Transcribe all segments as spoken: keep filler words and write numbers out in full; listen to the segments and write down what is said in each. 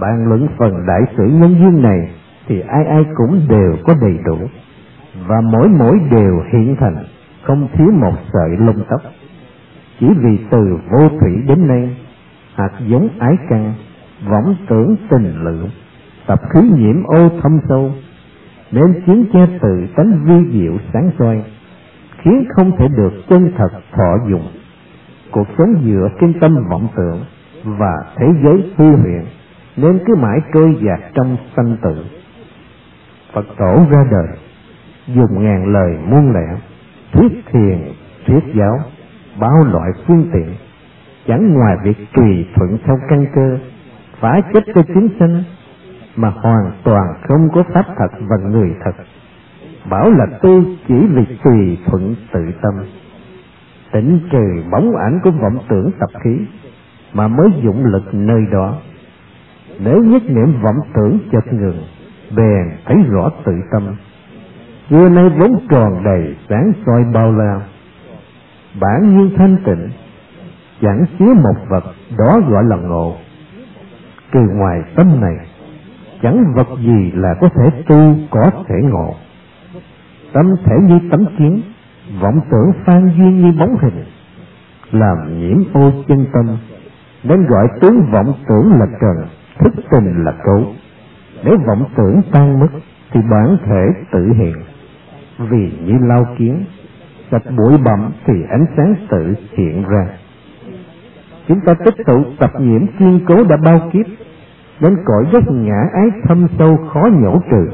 Bàn luận phần đại sử nhân duyên này thì ai ai cũng đều có đầy đủ, và mỗi mỗi đều hiện thành, không thiếu một sợi lông tóc. Chỉ vì từ vô thủy đến nay, hạt giống ái căn, võng tưởng tình lượng, tập khí nhiễm ô thâm sâu, nên chiến che từ tánh vi diệu sáng soi, khiến không thể được chân thật thọ dụng. Cuộc sống dựa trên tâm vọng tưởng và thế giới hư huyễn, nên cứ mãi trôi dạt trong sanh tử. Phật tổ ra đời, dùng ngàn lời muôn lẻ, thuyết thiền, thuyết giáo, bao loại phương tiện, chẳng ngoài việc tùy thuận theo căn cơ, phá chấp cho chúng sanh, mà hoàn toàn không có pháp thật và người thật. Bảo là tu chỉ vì tùy thuận tự tâm, tỉnh trừ bóng ảnh của vọng tưởng tập khí, mà mới dụng lực nơi đó. Nếu nhất niệm vọng tưởng chợt ngừng, bèn thấy rõ tự tâm, xưa nay vốn tròn đầy sáng soi bao la, bản nhiên thanh tịnh, chẳng chứa một vật, đó gọi là ngộ. Từ ngoài tâm này, chẳng vật gì là có thể tu, có thể ngộ. Tâm thể như tấm kiến, vọng tưởng phan duyên như bóng hình, làm nhiễm ô chân tâm, nên gọi tướng vọng tưởng là trần, thức tình là cấu. Nếu vọng tưởng tan mất thì bản thể tự hiện, vì như lau kiến, sạch bụi bặm thì ánh sáng tự hiện ra. Chúng ta tích tụ tập nhiễm kiên cố đã bao kiếp, đến cõi gốc ngã ái thâm sâu khó nhổ trừ.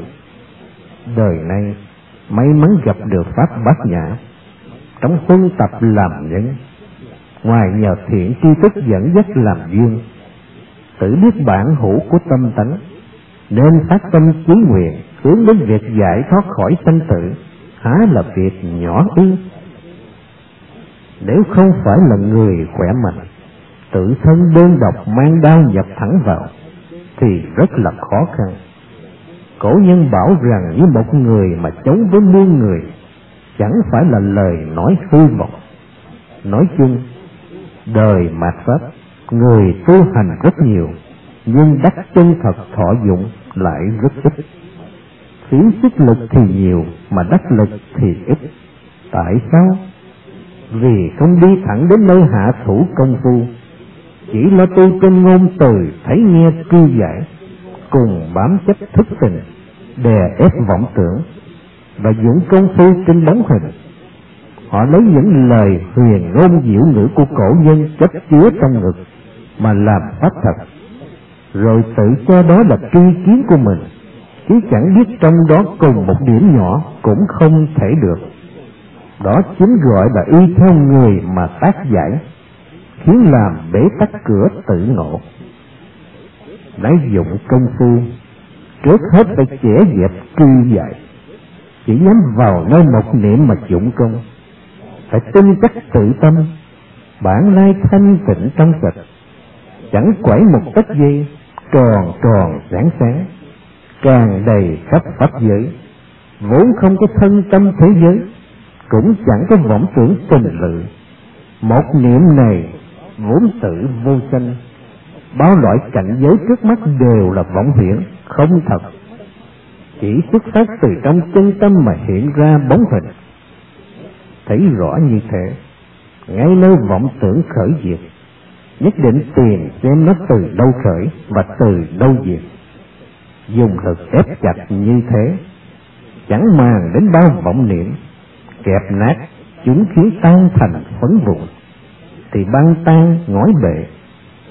Đời nay may mắn gặp được pháp Bát Nhã, trong huân tập làm nhân, ngoài nhờ thiện tri thức dẫn dắt làm duyên, tự biết bản hữu của tâm tánh, nên phát tâm chí nguyện hướng đến việc giải thoát khỏi sanh tử, há là việc nhỏ ư? Nếu không phải là người khỏe mạnh, tự thân đơn độc mang đao nhập thẳng vào, thì rất là khó khăn. Cổ nhân bảo rằng với một người mà chống với muôn người, chẳng phải là lời nói hư vọng. Nói chung, đời mạt pháp, người tu hành rất nhiều, nhưng đắc chân thật thọ dụng lại rất ít. Phí sức lực thì nhiều, mà đắc lực thì ít. Tại sao? Vì không đi thẳng đến nơi hạ thủ công phu, chỉ lo tu trên ngôn từ thấy nghe cư giải, cùng bám chấp thức tình, đè ép vọng tưởng, và dũng công phu trên bóng hình. Họ lấy những lời huyền ngôn diệu ngữ của cổ nhân chất chứa trong ngực mà làm pháp thật, rồi tự cho đó là tri kiến của mình, chứ chẳng biết trong đó cùng một điểm nhỏ cũng không thể được. Đó chính gọi là y theo người mà tác giải, khiến làm bế tắc cửa tự ngộ. Lấy dụng công phu, trước hết phải chẻ dẹp tri giải, chỉ nhắm vào nơi một niệm mà dụng công. Phải tin chắc tự tâm, bản lai thanh tịnh trong sạch, chẳng quẩy một tấc dây, tròn tròn sáng sáng, tràn đầy khắp pháp giới, vốn không có thân tâm thế giới, cũng chẳng có vọng tưởng tình lự. Một niệm này vốn tự vô sanh, bao loại cảnh giới trước mắt đều là vọng viễn, không thật, chỉ xuất phát từ trong chân tâm mà hiện ra bóng hình. Thấy rõ như thế, ngay nơi vọng tưởng khởi diệt, nhất định tìm xem nó từ đâu khởi và từ đâu diệt. Dùng lực ép chặt như thế, chẳng màng đến bao vọng niệm, kẹp nát chúng khiến tan thành phấn vụn, thì băng tan ngói bệ,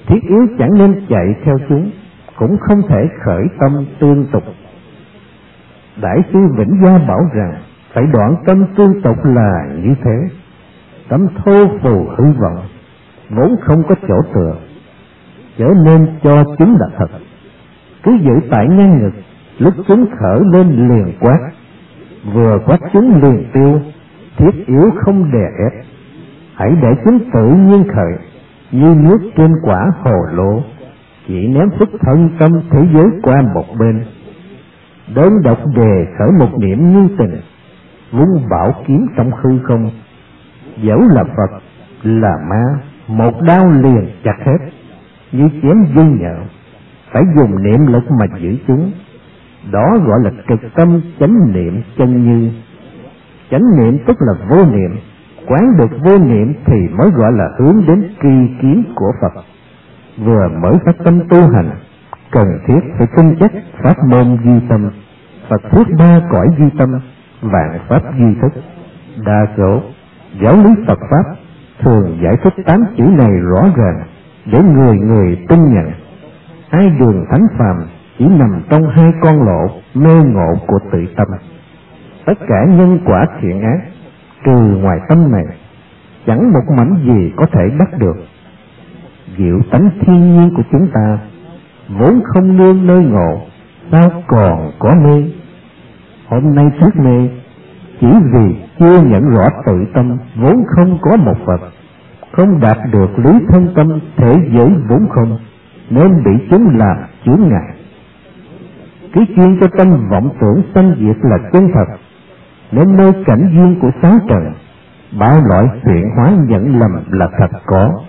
thiết yếu chẳng nên chạy theo chúng, cũng không thể khởi tâm tương tục. Đại sư Vĩnh Gia bảo rằng phải đoạn tâm tương tục là như thế. Tâm thô phù hư vọng, vốn không có chỗ tựa, trở nên cho chúng là thật, cứ giữ tại ngang ngực. Lúc chúng khởi lên liền quát, vừa quát chúng liền tiêu, thiết yếu không đè ép. Hãy để chúng tự nhiên khởi, như nước trên quả hồ lô, chỉ ném xuất thân tâm thế giới qua một bên, đơn độc đề khởi một niệm như tình, vung bảo kiếm trong hư không. Dẫu là Phật, là ma, một đao liền chặt hết, như chém dung nhợ, phải dùng niệm lực mà giữ chúng. Đó gọi là cực tâm chánh niệm chân như. Chánh niệm tức là vô niệm, quán được vô niệm thì mới gọi là hướng đến tri kiến của Phật. Vừa mới phát tâm tu hành, cần thiết phải tinh chất pháp môn duy tâm, Phật thuyết ba cõi duy tâm, vạn pháp duy thức. Đa số giáo lý Phật pháp thường giải thích tám chữ này rõ ràng để người người tin nhận. Hai đường thánh phàm chỉ nằm trong hai con lộ mê ngộ của tự tâm. Tất cả nhân quả thiện ác trừ ngoài tâm này, chẳng một mảnh gì có thể đắc được. Diệu tánh thiên nhiên của chúng ta vốn không nương nơi ngộ, sao còn có mê? Hôm nay thuyết mê chỉ vì chưa nhận rõ tự tâm vốn không có một Phật, không đạt được lý thân tâm thế giới vốn không, nên bị chúng làm chướng ngại. Cái chuyên cho tâm vọng tưởng sanh diệt là chân thật, nên nơi cảnh duyên của sáu trần, bao loại thiện hóa nhận lầm là thật có.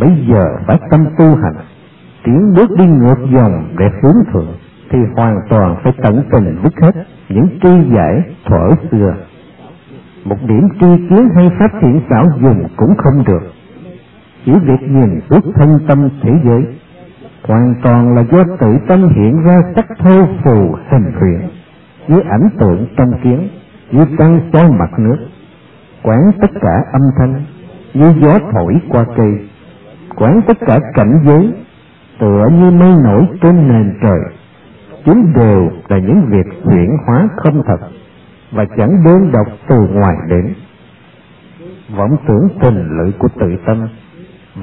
Bây giờ phải tâm tu hành, tiến bước đi ngược dòng để hướng thượng, thì hoàn toàn phải tận tình vứt hết những tri giải thuở xưa. Một điểm tri kiến hay pháp thiện xảo dùng cũng không được. Chỉ việc nhìn suốt thân tâm thế giới, hoàn toàn là do tự tâm hiện ra sắc thô phù hình huyền, với ảnh tượng trong kiến, như trăng soi mặt nước, quán tất cả âm thanh, như gió thổi qua cây, quán tất cả cảnh giới, tựa như mây nổi trên nền trời. Chúng đều là những việc chuyển hóa không thật, và chẳng đơn độc từ ngoài đến. Vọng tưởng tình lự của tự tâm,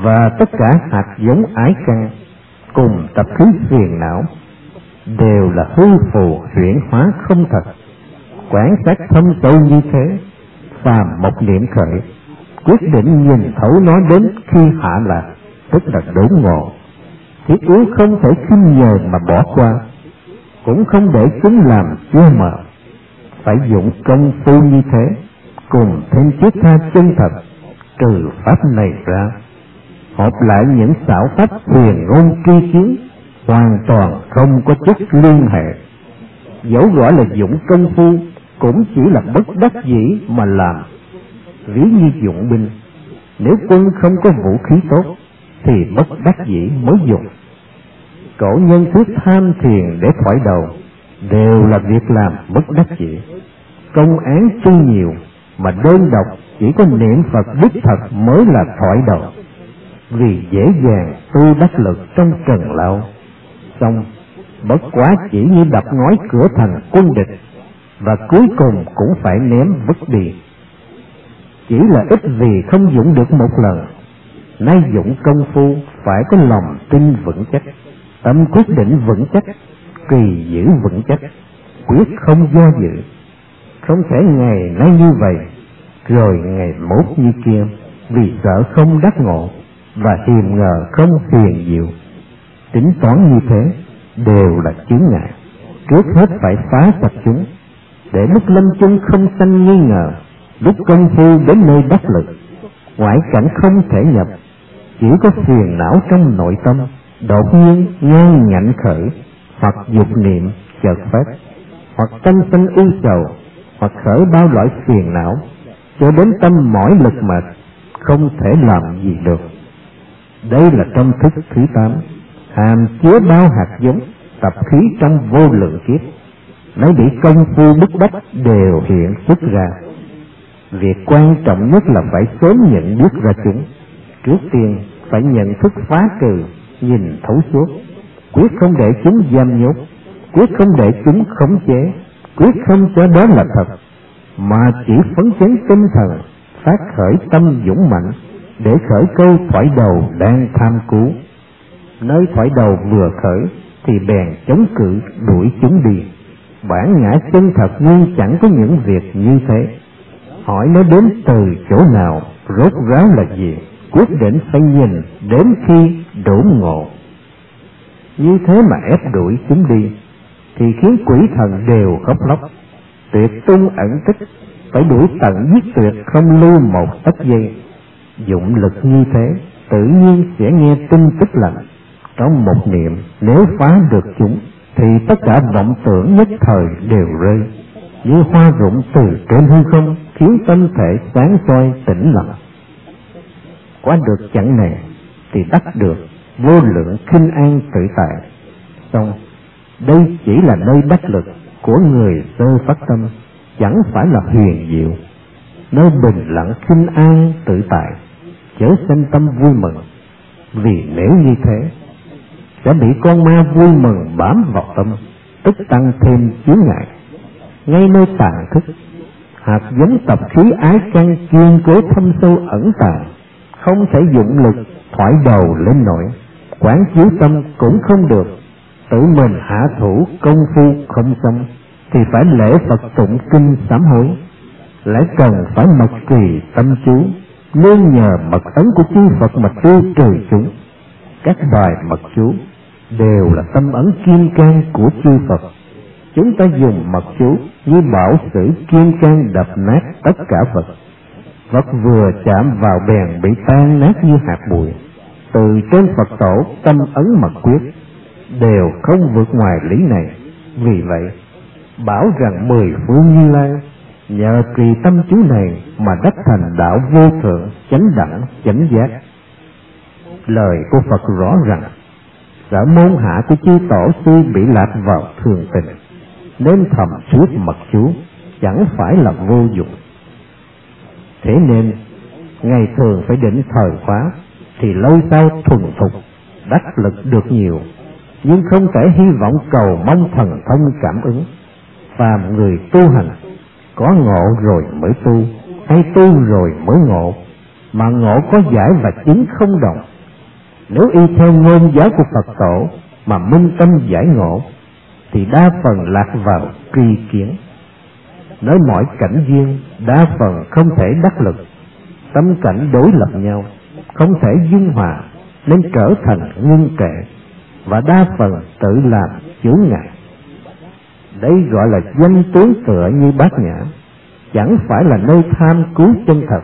và tất cả hạt giống ái căn, cùng tập khí phiền não, đều là hư phù chuyển hóa không thật. Quán sát thâm sâu như thế, phàm một niệm khởi, quyết định nhìn thấu nó đến khi hạ lạc, tức là đốn ngộ. Thiết yếu không thể khinh nhờ mà bỏ qua, cũng không để chúng làm chưa mờ. Phải dụng công phu như thế, cùng thêm chiếc tha chân thật, trừ pháp này ra, hợp lại những xảo pháp huyền ngôn tri kiến, hoàn toàn không có chút liên hệ. Dẫu gọi là dụng công phu, cũng chỉ là bất đắc dĩ mà làm. Ví như dụng binh, nếu quân không có vũ khí tốt, thì bất đắc dĩ mới dùng. Cổ nhân thuyết tham thiền để khỏi đầu, đều là việc làm bất đắc dĩ. Công án tuy nhiều, mà đơn độc chỉ có niệm Phật đích thật mới là khỏi đầu, vì dễ dàng tu đắc lực trong trần lao. Xong, bất quá chỉ như đập ngói cửa thành quân địch, và cuối cùng cũng phải ném vứt đi. Chỉ là ít vì không dũng được một lần. Nay dũng công phu phải có lòng tin vững chắc, tâm quyết định vững chắc, kỳ giữ vững chắc, quyết không do dự. Không thể ngày nay như vậy, rồi ngày mốt như kia, vì sợ không đắc ngộ, và hiềm ngờ không hiền diệu. Tính toán như thế đều là chướng ngại, trước hết phải phá sạch chúng, để lúc lâm chung không sanh nghi ngờ, lúc công phu đến nơi đắc lực, ngoại cảnh không thể nhập, chỉ có phiền não trong nội tâm đột nhiên ngang nhạnh khởi, hoặc dục niệm chợt phát, hoặc tâm sanh ưu sầu, hoặc khởi bao loại phiền não, cho đến tâm mỏi lực mệt, không thể làm gì được. Đây là trong thức thứ tám, hàm chứa bao hạt giống tập khí trong vô lượng kiếp, nếu bị công phu bức bách đều hiện xuất ra. Việc quan trọng nhất là phải sớm nhận biết ra chúng. Trước tiên phải nhận thức phá trừ, nhìn thấu suốt, quyết không để chúng giam nhốt, quyết không để chúng khống chế, quyết không cho đó là thật, mà chỉ phấn chấn tinh thần, phát khởi tâm dũng mạnh, để khởi câu thoải đầu đang tham cứu. Nơi thoải đầu vừa khởi thì bèn chống cự đuổi chúng đi. Bản ngã chân thật nhưng chẳng có những việc như thế. Hỏi nó đến từ chỗ nào, rốt ráo là gì, quyết định phải nhìn đến khi đốn ngộ. Như thế mà ép đuổi chúng đi, thì khiến quỷ thần đều khóc lóc, tuyệt tung ẩn tích, phải đuổi tận giết tuyệt không lưu một tấc giây. Dụng lực như thế, tự nhiên sẽ nghe tin tức lành, trong một niệm, nếu phá được chúng thì tất cả vọng tưởng nhất thời đều rơi, như hoa rụng từ trên hư không, khiến tâm thể sáng soi tĩnh lặng. Quá được chẳng này thì đắc được vô lượng khinh an tự tại. Xong, đây chỉ là nơi đắc lực của người sơ phát tâm, chẳng phải là huyền diệu. Nơi bình lặng khinh an tự tại, chớ sanh tâm vui mừng, vì nếu như thế sẽ bị con ma vui mừng bám vào tâm, tức tăng thêm chướng ngại. Ngay nơi tàng thức, hạt giống tập khí ái căn kiên cố thâm sâu ẩn tàng, không thể dụng lực thoải đầu lên nổi, quán chiếu tâm cũng không được. Tự mình hạ thủ công phu không xong thì phải lễ Phật tụng kinh sám hối, lại cần phải mặc trì tâm chú, nương nhờ mật ấn của chư Phật mà tiêu trừ chúng. Các bài mật chú đều là tâm ấn kim cang của chư Phật. Chúng ta dùng mật chú như bão sử kim cang đập nát tất cả Phật. Phật vừa chạm vào bèn bị tan nát như hạt bụi. Từ trên Phật tổ tâm ấn mật quyết đều không vượt ngoài lý này. Vì vậy, bảo rằng mười phương Như Lai nhờ trì tâm chú này mà đắc thành đạo vô thượng, chánh đẳng, chánh giác. Lời của Phật rõ rằng, sở môn hạ của chư tổ tuy bị lạc vào thường tình, nên thầm suốt mật chú chẳng phải là vô dụng. Thế nên, ngày thường phải định thời khóa, thì lâu sau thuần thục, đắc lực được nhiều. Nhưng không thể hy vọng cầu mong thần thông cảm ứng. Phàm người tu hành, có ngộ rồi mới tu, hay tu rồi mới ngộ, mà ngộ có giải và chứng không đồng. Nếu y theo ngôn giáo của Phật tổ mà minh tâm giải ngộ, thì đa phần lạc vào tri kiến. Nói mọi cảnh duyên, đa phần không thể đắc lực. Tâm cảnh đối lập nhau, không thể dung hòa, nên trở thành ngưng trệ, và đa phần tự làm chướng ngại. Đây gọi là danh tướng tựa như bát nhã, chẳng phải là nơi tham cứu chân thật.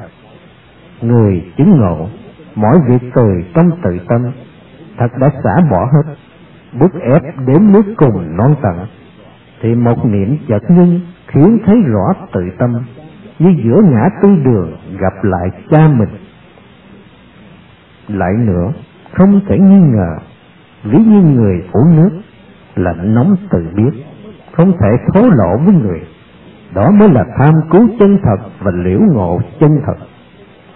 Người chứng ngộ, mọi việc từ trong tự tâm, thật đã xả bỏ hết, bức ép đến nước cùng non tận, thì một niệm chợt ngưng khiến thấy rõ tự tâm, như giữa ngã tư đường gặp lại cha mình. Lại nữa, không thể nghi ngờ, ví như người uống nước, lạnh nóng tự biết, không thể thố lộ với người. Đó mới là tham cứu chân thật và liễu ngộ chân thật.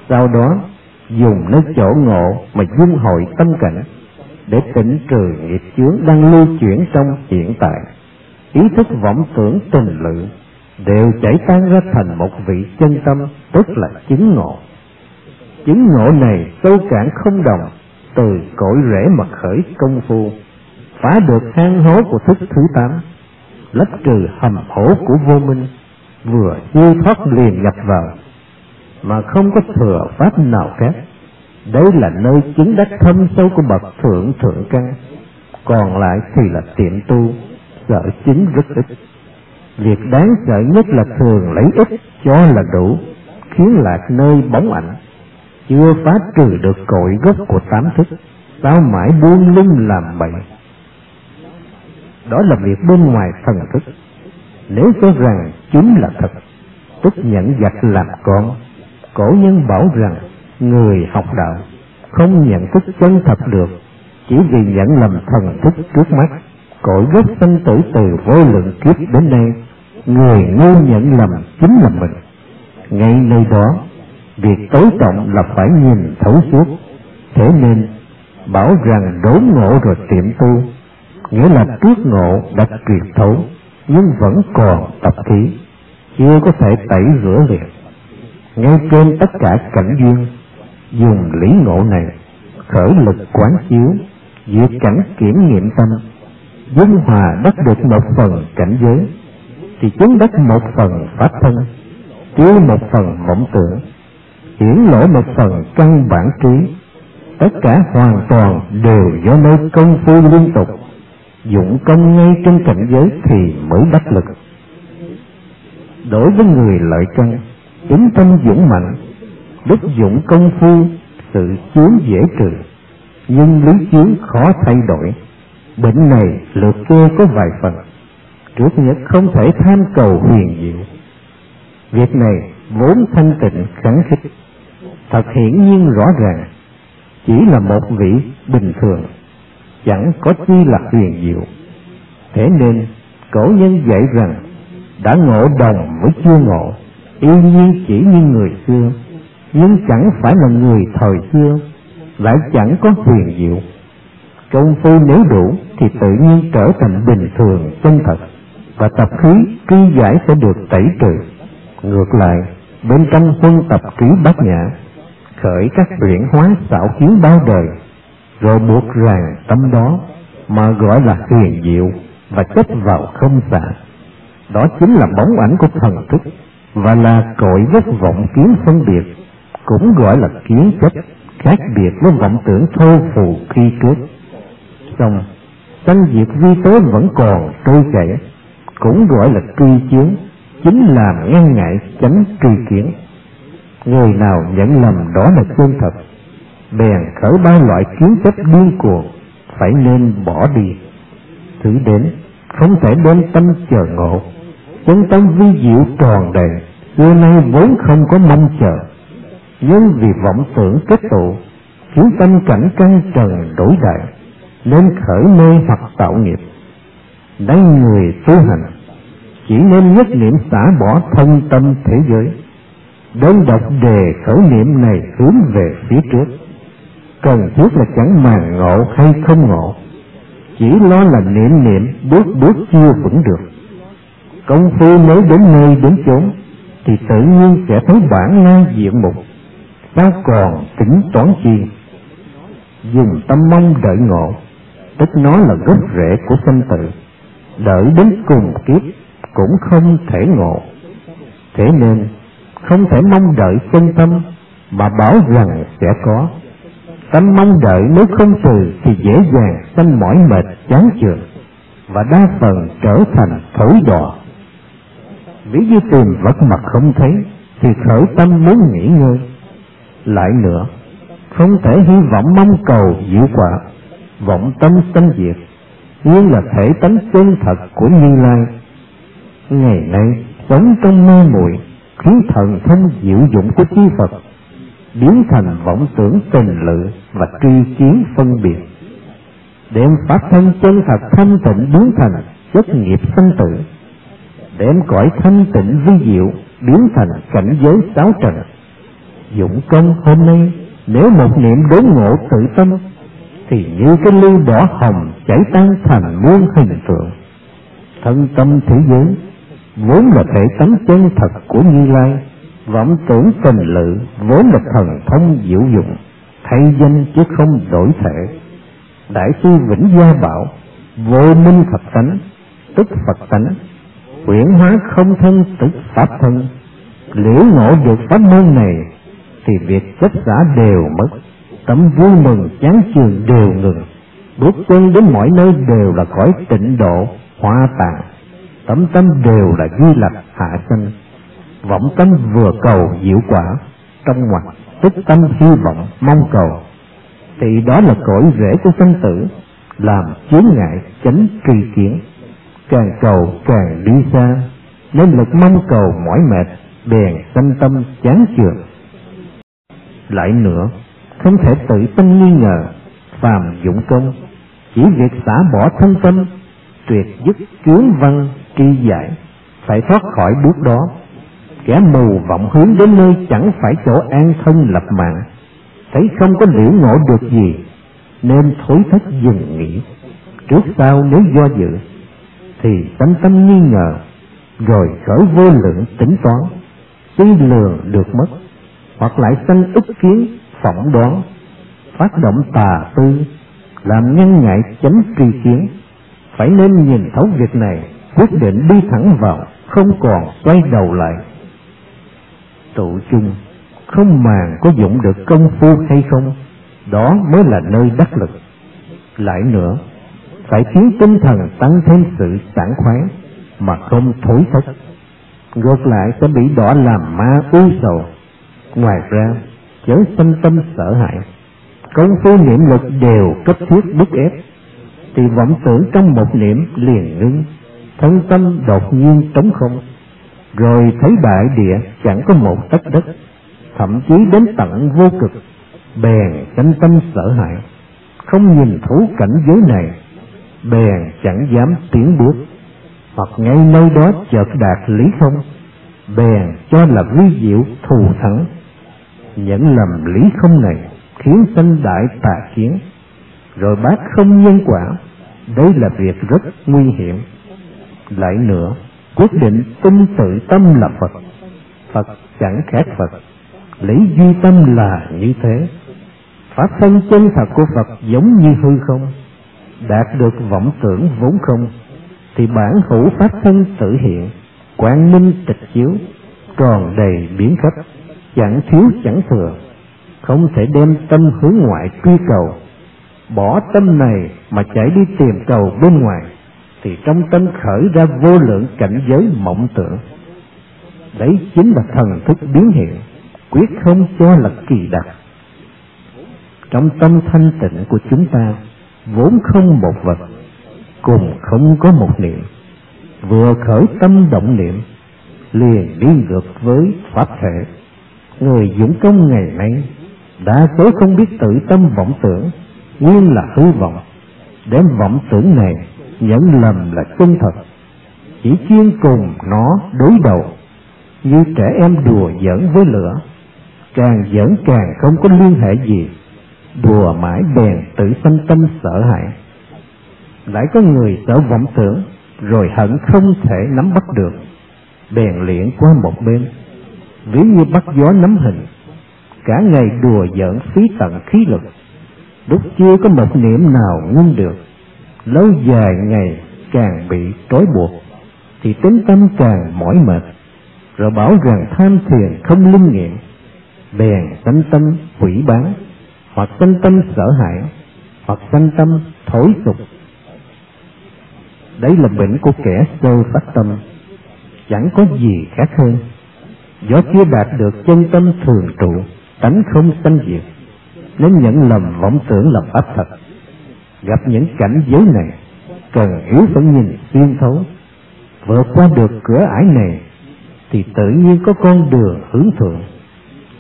Sau đó, dùng nơi chỗ ngộ mà dung hội tâm cảnh, để tỉnh trừ nghiệp chướng đang lưu chuyển trong hiện tại. Ý thức vọng tưởng tình lự đều chảy tan ra thành một vị chân tâm, tức là chứng ngộ. Chứng ngộ này sâu cạn không đồng, từ cội rễ mà khởi công phu, phá được hang hố của thức thứ tám, lấp trừ hầm hố của vô minh, vừa siêu thoát liền nhập vào, mà không có thừa pháp nào khác. Đấy là nơi chứng đắc thâm sâu của bậc thượng thượng căn. Còn lại thì là tiện tu, sợ chính rất ít. Việc đáng sợ nhất là thường lấy ít cho là đủ, khiến lạc nơi bóng ảnh. Chưa phá trừ được cội gốc của tám thức, sao mãi buông lung làm bậy. Đó là việc bên ngoài thần thức. Nếu cho rằng chính là thật, tức nhận giặc làm con. Cổ nhân bảo rằng người học đạo không nhận thức chân thật được, chỉ vì nhận lầm thần thức trước mắt. Cội gốc sanh tử từ vô lượng kiếp đến nay, người ngu nhận lầm chính là mình. Ngay nơi đó, việc tối trọng là phải nhìn thấu suốt. Thế nên bảo rằng đốn ngộ rồi tiệm tu, nghĩa là trước ngộ đã triệt thấu, nhưng vẫn còn tập khí, chưa có thể tẩy rửa liền. Ngay trên tất cả cảnh duyên, dùng lý ngộ này khởi lực quán chiếu, diệt cảnh kiểm nghiệm tâm, dung hòa đắc được một phần cảnh giới, thì chứng đắc một phần pháp thân, tiêu một phần vọng tưởng, hiển lộ một phần căn bản trí. Tất cả hoàn toàn đều do nơi công phu liên tục, dụng công ngay trên cảnh giới thì mới đắc lực. Đối với người lợi căn, tính tâm dũng mạnh, đức dụng công phu, sự chướng dễ trừ, nhưng lý trí khó thay đổi. Bệnh này lượt kia có vài phần. Trước nhất, không thể tham cầu huyền diệu. Việc này vốn thanh tịnh kháng khích, thật hiển nhiên rõ ràng, chỉ là một vị bình thường, chẳng có chi là huyền diệu. Thế nên cổ nhân dạy rằng đã ngộ đồng với chưa ngộ, y nhiên chỉ như người xưa, nhưng chẳng phải là người thời xưa, lại chẳng có huyền diệu. Công phu nếu đủ thì tự nhiên trở thành bình thường chân thật, và tập khí tri giải sẽ được tẩy trừ. Ngược lại, bên trong huân tập trí bát nhã, khởi các chuyển hóa xảo hiếu bao đời, rồi buộc ràng tâm đó mà gọi là huyền diệu và chấp vào không xả. Đó chính là bóng ảnh của thần thức, và là cội vết vọng kiến phân biệt, cũng gọi là kiến chấp, khác biệt với vọng tưởng thô phù khi trước. Xong, sanh diệt vi tế vẫn còn trôi chảy, cũng gọi là tri kiến, chính là ngăn ngại tránh tri kiến. Người nào nhận lầm đó là chân thật, bèn khởi ba loại kiến chấp điên cuồng, phải nên bỏ đi. Thứ đến, không thể đến tâm chờ ngộ, chân tâm vi diệu tròn đầy, xưa nay vốn không có mong chờ. Nhưng vì vọng tưởng kết tụ, khiến tâm cảnh căng trần đổi đại, nên khởi mê hoặc tạo nghiệp. Đấy, người tu hành chỉ nên nhất niệm xả bỏ thân tâm thế giới, đơn độc đề khởi niệm này hướng về phía trước. Cần thiết là chẳng màng ngộ hay không ngộ, chỉ lo là niệm niệm bước bước chưa vững được. Công phu mới đến nơi đến chốn thì tự nhiên sẽ thấy bản năng diện mục, sao còn tính toán chi. Dùng tâm mong đợi ngộ, tức nó là gốc rễ của sanh tử, đợi đến cùng kiếp cũng không thể ngộ. Thế nên không thể mong đợi chân tâm mà bảo rằng sẽ có. Tâm mong đợi nếu không trừ thì dễ dàng sanh mỏi mệt chán chường, và đa phần trở thành thối đọa. Ví như tìm vật mà không thấy thì khởi tâm muốn nghỉ ngơi. Lại nữa, không thể hy vọng mong cầu diệu quả, vọng tâm sanh diệt, nhưng là thể tánh chân thật của Như Lai. Ngày nay sống trong mê muội, khiến thần thông diệu dụng của chư Phật biến thành vọng tưởng tình lự và tri kiến phân biệt, đem pháp thân chân thật thanh tịnh biến thành chất nghiệp sanh tử, đem cõi thanh tịnh vi diệu biến thành cảnh giới sáu trần. Dụng công hôm nay, nếu một niệm đốn ngộ tự tâm, thì như cái lưu đỏ hồng chảy tan thành muôn hình tượng. Thân tâm thế giới vốn là thể tánh chân thật của Như Lai, vọng tưởng tình lự vốn là thần thông diệu dụng, thay danh chứ không đổi thể. Đại sư Vĩnh Gia bảo, vô minh Phật tánh tức Phật tánh, huyễn hóa không thân tức pháp thân. Liễu ngộ được pháp môn này thì việc chấp xả đều mất, tấm vui mừng chán chường đều ngừng, bước chân đến mọi nơi đều là cõi tịnh độ hoa tạng, tấm tâm đều là duy lập hạ sanh. Vọng tâm vừa cầu diệu quả, trong ngoặt tức tâm hy vọng mong cầu, thì đó là cội rễ của sanh tử, làm chướng ngại chánh tri kiến. Càng cầu càng đi xa, nên lực mong cầu mỏi mệt, bèn sanh tâm chán chường. Lại nữa, không thể tự tâm nghi ngờ, phàm dụng công, chỉ việc xả bỏ thân tâm, tuyệt dứt chướng văn tri giải, phải thoát khỏi bước đó. Kẻ mù vọng hướng đến nơi chẳng phải chỗ an thân lập mạng, thấy không có liễu ngộ được gì, nên thối thất dừng nghỉ. Trước sau nếu do dự, thì sanh tâm nghi ngờ, rồi khởi vô lượng tính toán, suy lường được mất, hoặc lại sanh ức kiến, phỏng đoán, phát động tà tư, làm ngăn ngại chánh tri kiến. Phải nên nhìn thấu việc này, quyết định đi thẳng vào, không còn quay đầu lại. Tụ chung, không màng có dụng được công phu hay không, đó mới là nơi đắc lực. Lại nữa, phải khiến tinh thần tăng thêm sự sảng khoái, mà không thối thất. Ngược lại sẽ bị đọa làm ma u sầu. Ngoài ra, chớ sanh tâm sợ hãi, cấu phi niệm lực đều cấp thiết bức ép, thì vọng tưởng trong một niệm liền ngưng, thân tâm đột nhiên trống không, rồi thấy bại địa chẳng có một tấc đất, thậm chí đến tận vô cực, bèn sanh tâm sợ hãi, không nhìn thấu cảnh giới này, bèn chẳng dám tiến bước, hoặc ngay nơi đó chợt đạt lý không, bèn cho là vi diệu thù thắng. Nhẫn lầm lý không này khiến sanh đại tà kiến, rồi bác không nhân quả, đấy là việc rất nguy hiểm. Lại nữa, quyết định tin tự tâm là Phật, Phật chẳng khác Phật, lý duy tâm là như thế. Pháp thân chân thật của Phật giống như hư không, đạt được vọng tưởng vốn không, thì bản hữu pháp thân tự hiện, quang minh tịch chiếu, tròn đầy biển khắp, chẳng thiếu chẳng thừa, không thể đem tâm hướng ngoại truy cầu. Bỏ tâm này mà chạy đi tìm cầu bên ngoài, thì trong tâm khởi ra vô lượng cảnh giới mộng tưởng. Đấy chính là thần thức biến hiện, quyết không cho là kỳ đặc. Trong tâm thanh tịnh của chúng ta vốn không một vật, cùng không có một niệm, vừa khởi tâm động niệm liền đi ngược với pháp thể. Người dũng công ngày nay đa số không biết tự tâm vọng tưởng nguyên là hư vọng, đem vọng tưởng này nhận lầm là chân thật, chỉ chuyên cùng nó đối đầu, như trẻ em đùa giỡn với lửa, càng giỡn càng không có liên hệ gì, đùa mãi bèn tự sanh tâm sợ hãi. Lại có người sợ vọng tưởng rồi hận không thể nắm bắt được, bèn liễn qua một bên, ví như bắt gió nắm hình, cả ngày đùa giỡn phí tận khí lực, lúc chưa có một niệm nào ngưng được, lâu dài ngày càng bị trói buộc, thì tính tâm càng mỏi mệt, rồi bảo rằng tham thiền không linh nghiệm, bèn sanh tâm hủy bán, hoặc sanh tâm sợ hãi, hoặc sanh tâm thối sụp. Đấy là bệnh của kẻ sơ phát tâm, chẳng có gì khác hơn. Do chưa đạt được chân tâm thường trụ, tánh không sanh diệt, nên nhận lầm vọng tưởng là pháp thật. Gặp những cảnh giới này, cần hiểu phải nhìn xuyên thấu, vượt qua được cửa ải này, thì tự nhiên có con đường hướng thượng.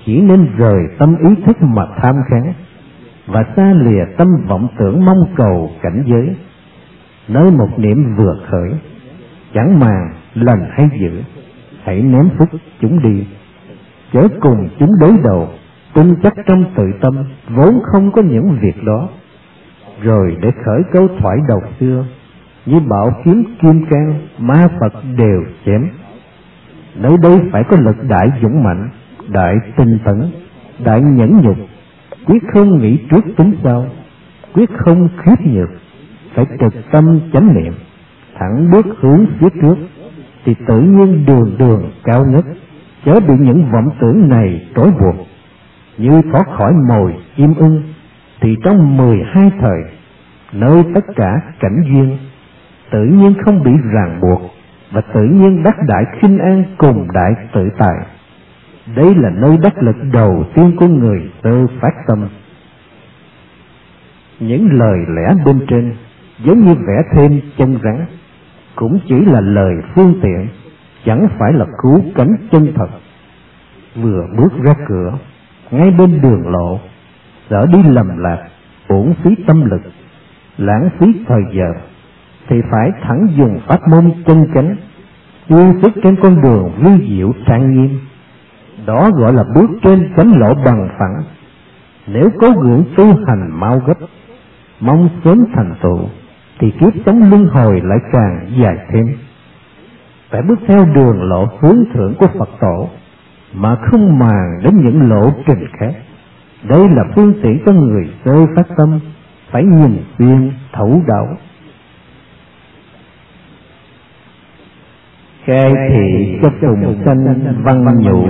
Chỉ nên rời tâm ý thức mà tham kháng, và xa lìa tâm vọng tưởng mong cầu cảnh giới. Nơi một niệm vừa khởi, chẳng màng lành hay dữ, hãy ném phúc chúng đi, chớ cùng chúng đối đầu, tin chắc trong tự tâm vốn không có những việc đó, rồi để khởi câu thoại đầu xưa, như bảo kiếm kim cang ma Phật đều chém. Nơi đây phải có lực đại dũng mạnh, đại tinh tấn, đại nhẫn nhục, quyết không nghĩ trước tính sau, quyết không khiếp nhược, phải trực tâm chánh niệm, thẳng bước hướng phía trước, thì tự nhiên đường đường cao ngất, chớ bị những vọng tưởng này trói buộc. Như thoát khỏi mồi chim ưng, thì trong mười hai thời, nơi tất cả cảnh duyên, tự nhiên không bị ràng buộc, và tự nhiên đắc đại khinh an cùng đại tự tại. Đây là nơi đắc lực đầu tiên của người sơ phát tâm. Những lời lẽ bên trên giống như vẽ thêm chân rắn, cũng chỉ là lời phương tiện, chẳng phải là cứu cánh chân thật. Vừa bước ra cửa, ngay bên đường lộ, sợ đi lầm lạc, uổng phí tâm lực, lãng phí thời giờ, thì phải thẳng dùng pháp môn chân chánh, chuyên sức trên con đường vi diệu trang nghiêm. Đó gọi là bước trên cánh lộ bằng phẳng. Nếu cố gắng tu hành mau gấp, mong sớm thành tựu, thì kiếp sống luân hồi lại càng dài thêm. Phải bước theo đường lộ hướng thượng của Phật tổ, mà không màng đến những lộ trình khác. Đây là phương tiện cho người sơ phát tâm, phải nhìn xuyên thấu đáo. Khai thị cho cùng sanh văn nhụ.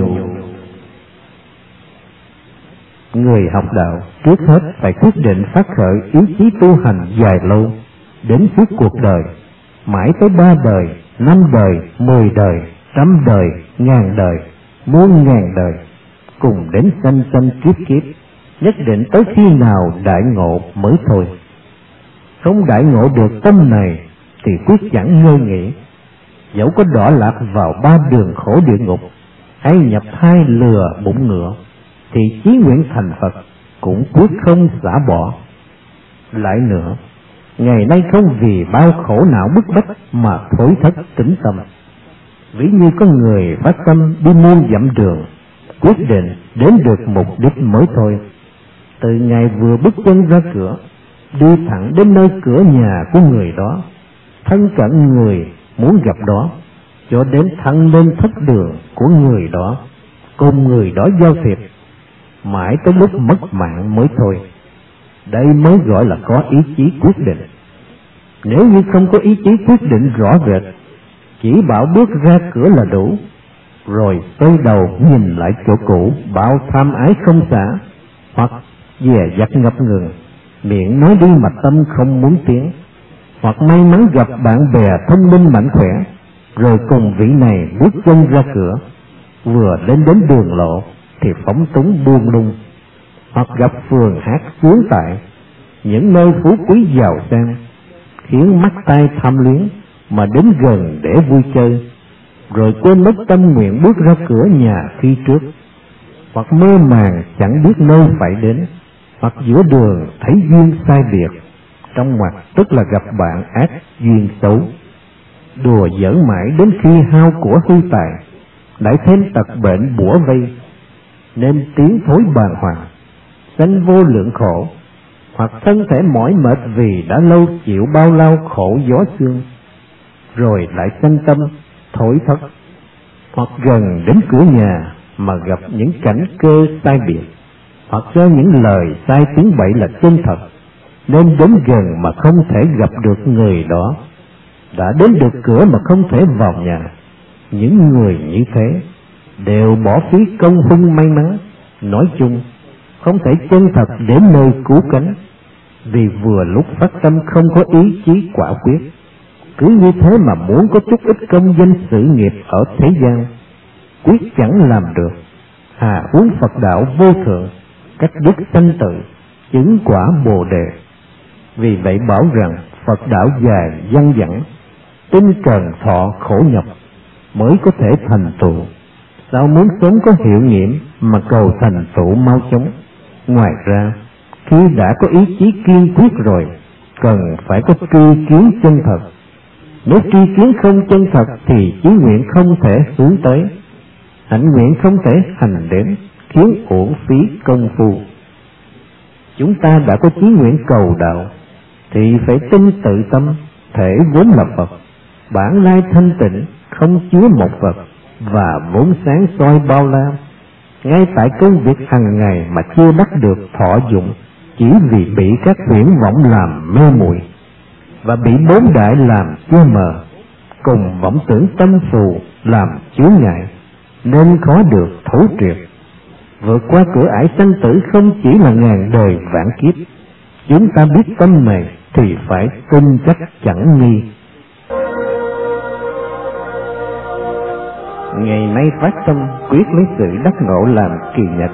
Người học đạo trước hết phải quyết định phát khởi ý chí tu hành dài lâu, đến suốt cuộc đời, mãi tới ba đời, năm đời, mười đời, trăm đời, ngàn đời, muôn ngàn đời, cùng đến sanh sanh kiếp kiếp, nhất định tới khi nào đại ngộ mới thôi. Không đại ngộ được tâm này thì quyết chẳng ngơi nghỉ, dẫu có đọa lạc vào ba đường khổ địa ngục hay nhập thai lừa bụng ngựa, thì chí nguyện thành Phật cũng quyết không xả bỏ. Lại nữa, ngày nay không vì bao khổ não bức bách mà thối thất tĩnh tâm. Ví như có người phát tâm đi muôn dặm đường, quyết định đến được mục đích mới thôi. Từ ngày vừa bước chân ra cửa, đi thẳng đến nơi cửa nhà của người đó, thân cận người muốn gặp đó, cho đến thẳng lên thất đường của người đó, cùng người đó giao thiệp, mãi tới lúc mất mạng mới thôi. Đây mới gọi là có ý chí quyết định. Nếu như không có ý chí quyết định rõ rệt, chỉ bảo bước ra cửa là đủ, rồi xoay đầu nhìn lại chỗ cũ, bảo tham ái không xả, hoặc dè dặt ngập ngừng, miệng nói đi mà tâm không muốn tiếng, hoặc may mắn gặp bạn bè thông minh mạnh khỏe, rồi cùng vị này bước chân ra cửa, vừa lên đến đường lộ thì phóng túng buông lung, hoặc gặp phường hát xuống tại những nơi phú quý giàu sang, khiến mắt tai tham luyến mà đến gần để vui chơi, rồi quên mất tâm nguyện bước ra cửa nhà khi trước, hoặc mơ màng chẳng biết nơi phải đến, hoặc giữa đường thấy duyên sai biệt, trong ngoặc tức là gặp bạn ác duyên xấu, đùa giỡn mãi đến khi hao của hư tài, lại thêm tật bệnh bủa vây, nên tiến thối bàng hoàng, sanh vô lượng khổ, hoặc thân thể mỏi mệt vì đã lâu chịu bao lao khổ gió sương, rồi lại sanh tâm thối thất, hoặc gần đến cửa nhà mà gặp những cảnh cơ sai biệt, hoặc do những lời sai tiếng bậy là chân thật, nên đến gần mà không thể gặp được người đó, đã đến được cửa mà không thể vào nhà. Những người như thế đều bỏ phí công hung may mắn, nói chung không thể chân thật đến nơi cứu cánh, vì vừa lúc phát tâm không có ý chí quả quyết. Cứ như thế mà muốn có chút ít công danh sự nghiệp ở thế gian, quyết chẳng làm được, hà huống Phật đạo vô thượng, cách dứt sanh tử, chứng quả Bồ đề. Vì vậy bảo rằng Phật đạo dài dăng dẳng, tinh trần thọ khổ nhọc mới có thể thành tựu. Sao muốn sớm có hiệu nghiệm mà cầu thành tựu mau chóng? Ngoài ra, khi đã có ý chí kiên quyết rồi, cần phải có tri kiến chân thật. Nếu tri kiến không chân thật thì chí nguyện không thể xuống tới, hạnh nguyện không thể hành đến, khiến uổng phí công phu. Chúng ta đã có chí nguyện cầu đạo thì phải tin tự tâm thể vốn là Phật, bản lai thanh tịnh không chứa một vật, và vốn sáng soi bao la. Ngay tại công việc hàng ngày mà chưa đắc được thọ dụng, chỉ vì bị các huyễn vọng làm mê muội, và bị bốn đại làm che mờ, cùng vọng tưởng tâm phù làm chướng ngại, nên khó được thấu triệt. Vượt qua cửa ải sanh tử không chỉ là ngàn đời vạn kiếp. Chúng ta biết tâm này thì phải tin chắc chẳng nghi. Ngày nay phát tâm quyết lấy sự đắc ngộ làm kỳ nhật,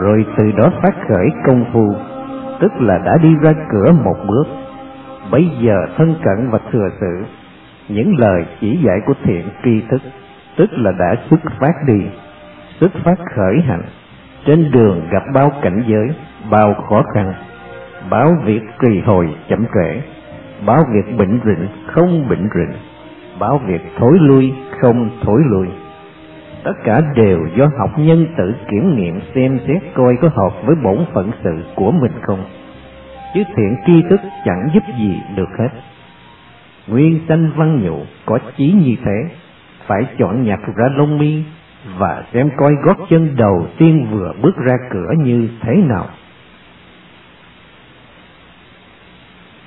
rồi từ đó phát khởi công phu, tức là đã đi ra cửa một bước. Bây giờ thân cận và thừa sự những lời chỉ dạy của thiện tri thức, tức là đã xuất phát đi, xuất phát khởi hành. Trên đường gặp bao cảnh giới, bao khó khăn, bao việc trì hồi chậm trễ, bao việc bệnh rịnh không bệnh rịnh, bao việc thối lui không thối lui. Tất cả đều do học nhân tự kiểm nghiệm xem xét coi có hợp với bổn phận sự của mình không, chứ thiện tri thức chẳng giúp gì được hết. Nguyên sanh văn nhụ có chí như thế, phải chọn nhặt ra lông mi và xem coi gót chân đầu tiên vừa bước ra cửa như thế nào.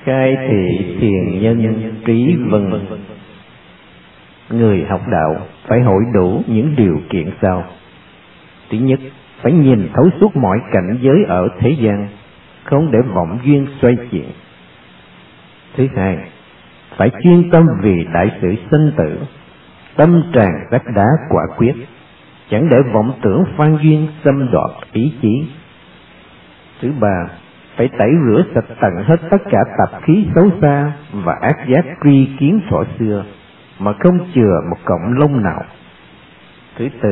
Khai thị thiền nhân trí vân. Người học đạo phải hội đủ những điều kiện sau. Thứ nhất, phải nhìn thấu suốt mọi cảnh giới ở thế gian, không để vọng duyên xoay chuyển. Thứ hai, phải chuyên tâm vì đại sự sinh tử, tâm tràn đắc đá quả quyết, chẳng để vọng tưởng phan duyên xâm đoạt ý chí. Thứ ba, phải tẩy rửa sạch tận hết tất cả tạp khí xấu xa và ác giác tri kiến thuở xưa, mà không chừa một cọng lông nào. Thứ tư,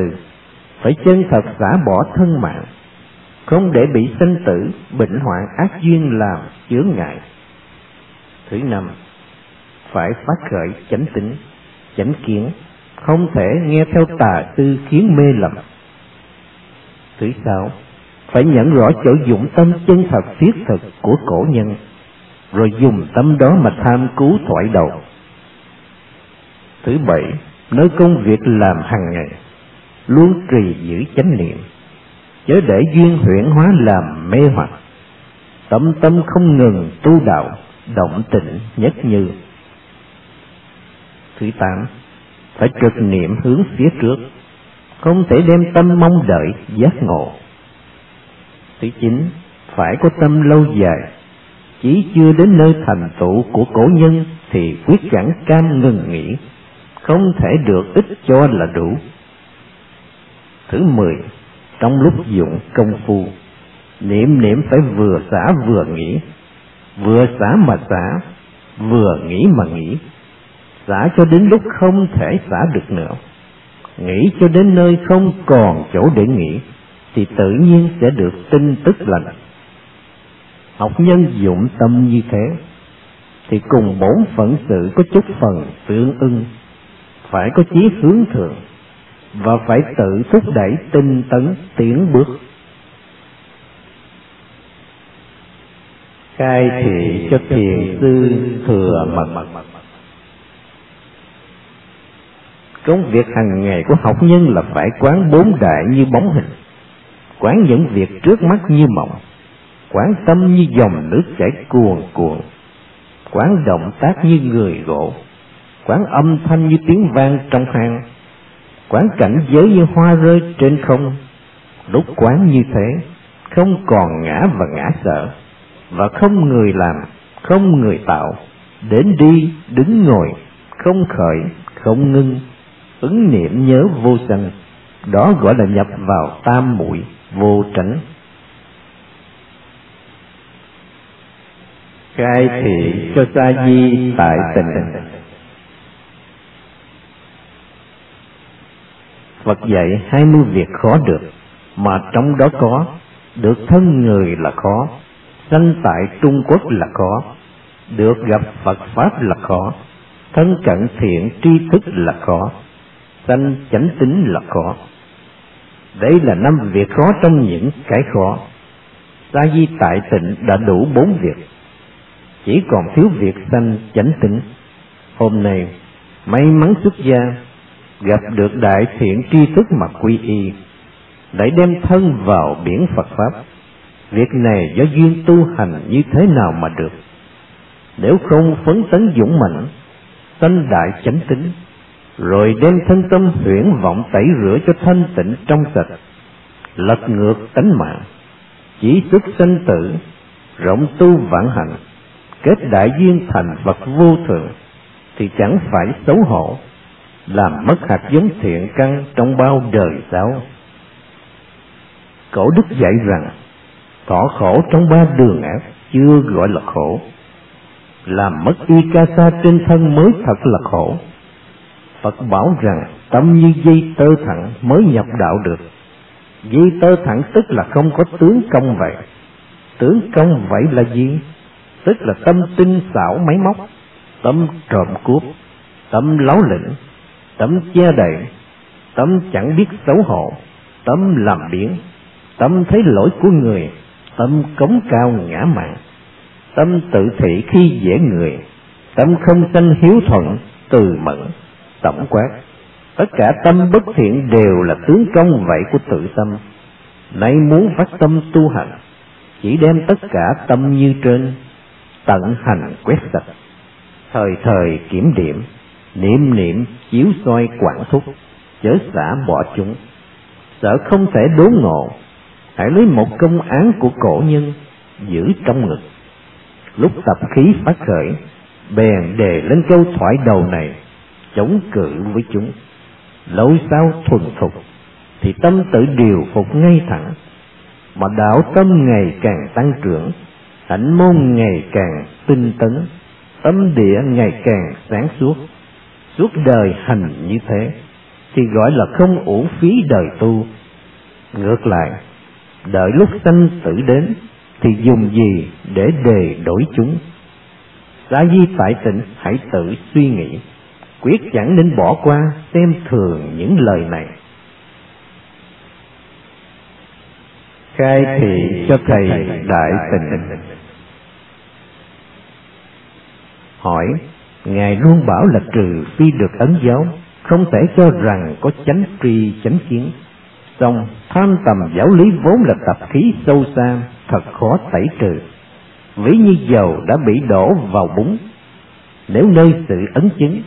phải chân thật xả bỏ thân mạng, không để bị sinh tử, bệnh hoạn, ác duyên làm chướng ngại. Thứ năm, phải phát khởi chánh tính, chánh kiến, không thể nghe theo tà tư khiến mê lầm. Thứ sáu, phải nhận rõ chỗ dụng tâm chân thật thiết thực của cổ nhân, rồi dùng tâm đó mà tham cứu thoại đầu. Thứ bảy, nơi công việc làm hàng ngày, luôn trì giữ chánh niệm, chớ để duyên huyễn hóa làm mê hoặc. Tâm tâm không ngừng tu đạo, động tĩnh nhất như. Thứ tám, phải trực niệm hướng phía trước, không thể đem tâm mong đợi giác ngộ. Thứ chín, phải có tâm lâu dài, chỉ chưa đến nơi thành tựu của cổ nhân thì quyết chẳng cam ngừng nghỉ, không thể được ít cho là đủ. Thứ mười, trong lúc dụng công phu, niệm niệm phải vừa xả vừa nghĩ, vừa xả mà xả, vừa nghĩ mà nghĩ, xả cho đến lúc không thể xả được nữa, nghĩ cho đến nơi không còn chỗ để nghĩ, thì tự nhiên sẽ được tin tức lành. Học nhân dụng tâm như thế, thì cùng bốn phận sự có chút phần tương ưng, phải có chí hướng thượng, và phải tự thúc đẩy tinh tấn tiến bước. Khai thị cho thiền sư thừa mật. Công việc hàng ngày của học nhân là phải quán bốn đại như bóng hình, quán những việc trước mắt như mộng, quán tâm như dòng nước chảy cuồn cuộn, quán động tác như người gỗ, quán âm thanh như tiếng vang trong hang, quán cảnh giới như hoa rơi trên không. Lúc quán như thế, không còn ngã và ngã sợ, và không người làm, không người tạo, đến đi, đứng ngồi, không khởi, không ngưng, ứng niệm nhớ vô sanh. Đó gọi là nhập vào tam muội vô tránh. Khai thị cho sa di tại tình. Phật dạy hai mươi việc khó được, mà trong đó có được thân người là khó, sanh tại Trung Quốc là khó, được gặp Phật Pháp là khó, thân cận thiện tri thức là khó, sanh chánh tính là khó. Đây là năm việc khó trong những cái khó. Sa di tại tịnh đã đủ bốn việc, chỉ còn thiếu việc sanh chánh tính. Hôm nay may mắn xuất gia, gặp được đại thiện tri thức mà quy y, để đem thân vào biển Phật Pháp. Việc này do duyên tu hành như thế nào mà được? Nếu không phấn tấn dũng mạnh, sanh đại chánh tính, rồi đem thân tâm huyễn vọng tẩy rửa cho thanh tịnh trong sạch, lật ngược tánh mạng, chỉ xuất sanh tử, rộng tu vãng hạnh, kết đại duyên thành Phật vô thượng, thì chẳng phải xấu hổ, làm mất hạt giống thiện căn trong bao đời sao? Cổ đức dạy rằng, thọ khổ trong ba đường ác chưa gọi là khổ, làm mất y ca sa trên thân mới thật là khổ. Phật bảo rằng tâm như dây tơ thẳng mới nhập đạo được. Dây tơ thẳng tức là không có tướng công vậy. Tướng công vậy là gì? Tức là tâm tinh xảo máy móc, tâm trộm cướp, tâm láo lĩnh, tâm che đậy, tâm chẳng biết xấu hổ, tâm làm biếng, tâm thấy lỗi của người, tâm cống cao ngã mạn, tâm tự thị khi dễ người, tâm không sanh hiếu thuận, từ mẫn. Tổng quát, tất cả tâm bất thiện đều là tướng công vậy của tự tâm. Nay muốn phát tâm tu hành, chỉ đem tất cả tâm như trên, tận hành quét sạch, thời thời kiểm điểm, niệm niệm chiếu soi quản thúc, chớ xả bỏ chúng. Sợ không thể đốn ngộ, hãy lấy một công án của cổ nhân giữ trong ngực. Lúc tập khí phát khởi, bèn đề lên câu thoại đầu này, chống cự với chúng. Lâu sau thuần thục, thì tâm tự điều phục ngay thẳng, mà đạo tâm ngày càng tăng trưởng, hạnh môn ngày càng tinh tấn, tâm địa ngày càng sáng suốt. Suốt đời hành như thế thì gọi là không uổng phí đời tu. Ngược lại, đợi lúc sanh tử đến thì dùng gì để đề đổi chúng? Xá di tại tỉnh, hãy tự suy nghĩ, quyết chẳng nên bỏ qua xem thường những lời này. Khai thị cho thầy đại tình. Hỏi: Ngài luôn bảo là trừ phi được ấn giáo, không thể cho rằng có chánh tri chánh kiến. Xong tham tầm giáo lý vốn là tập khí sâu xa, thật khó tẩy trừ, ví như dầu đã bị đổ vào bún. Nếu nơi sự ấn chứng,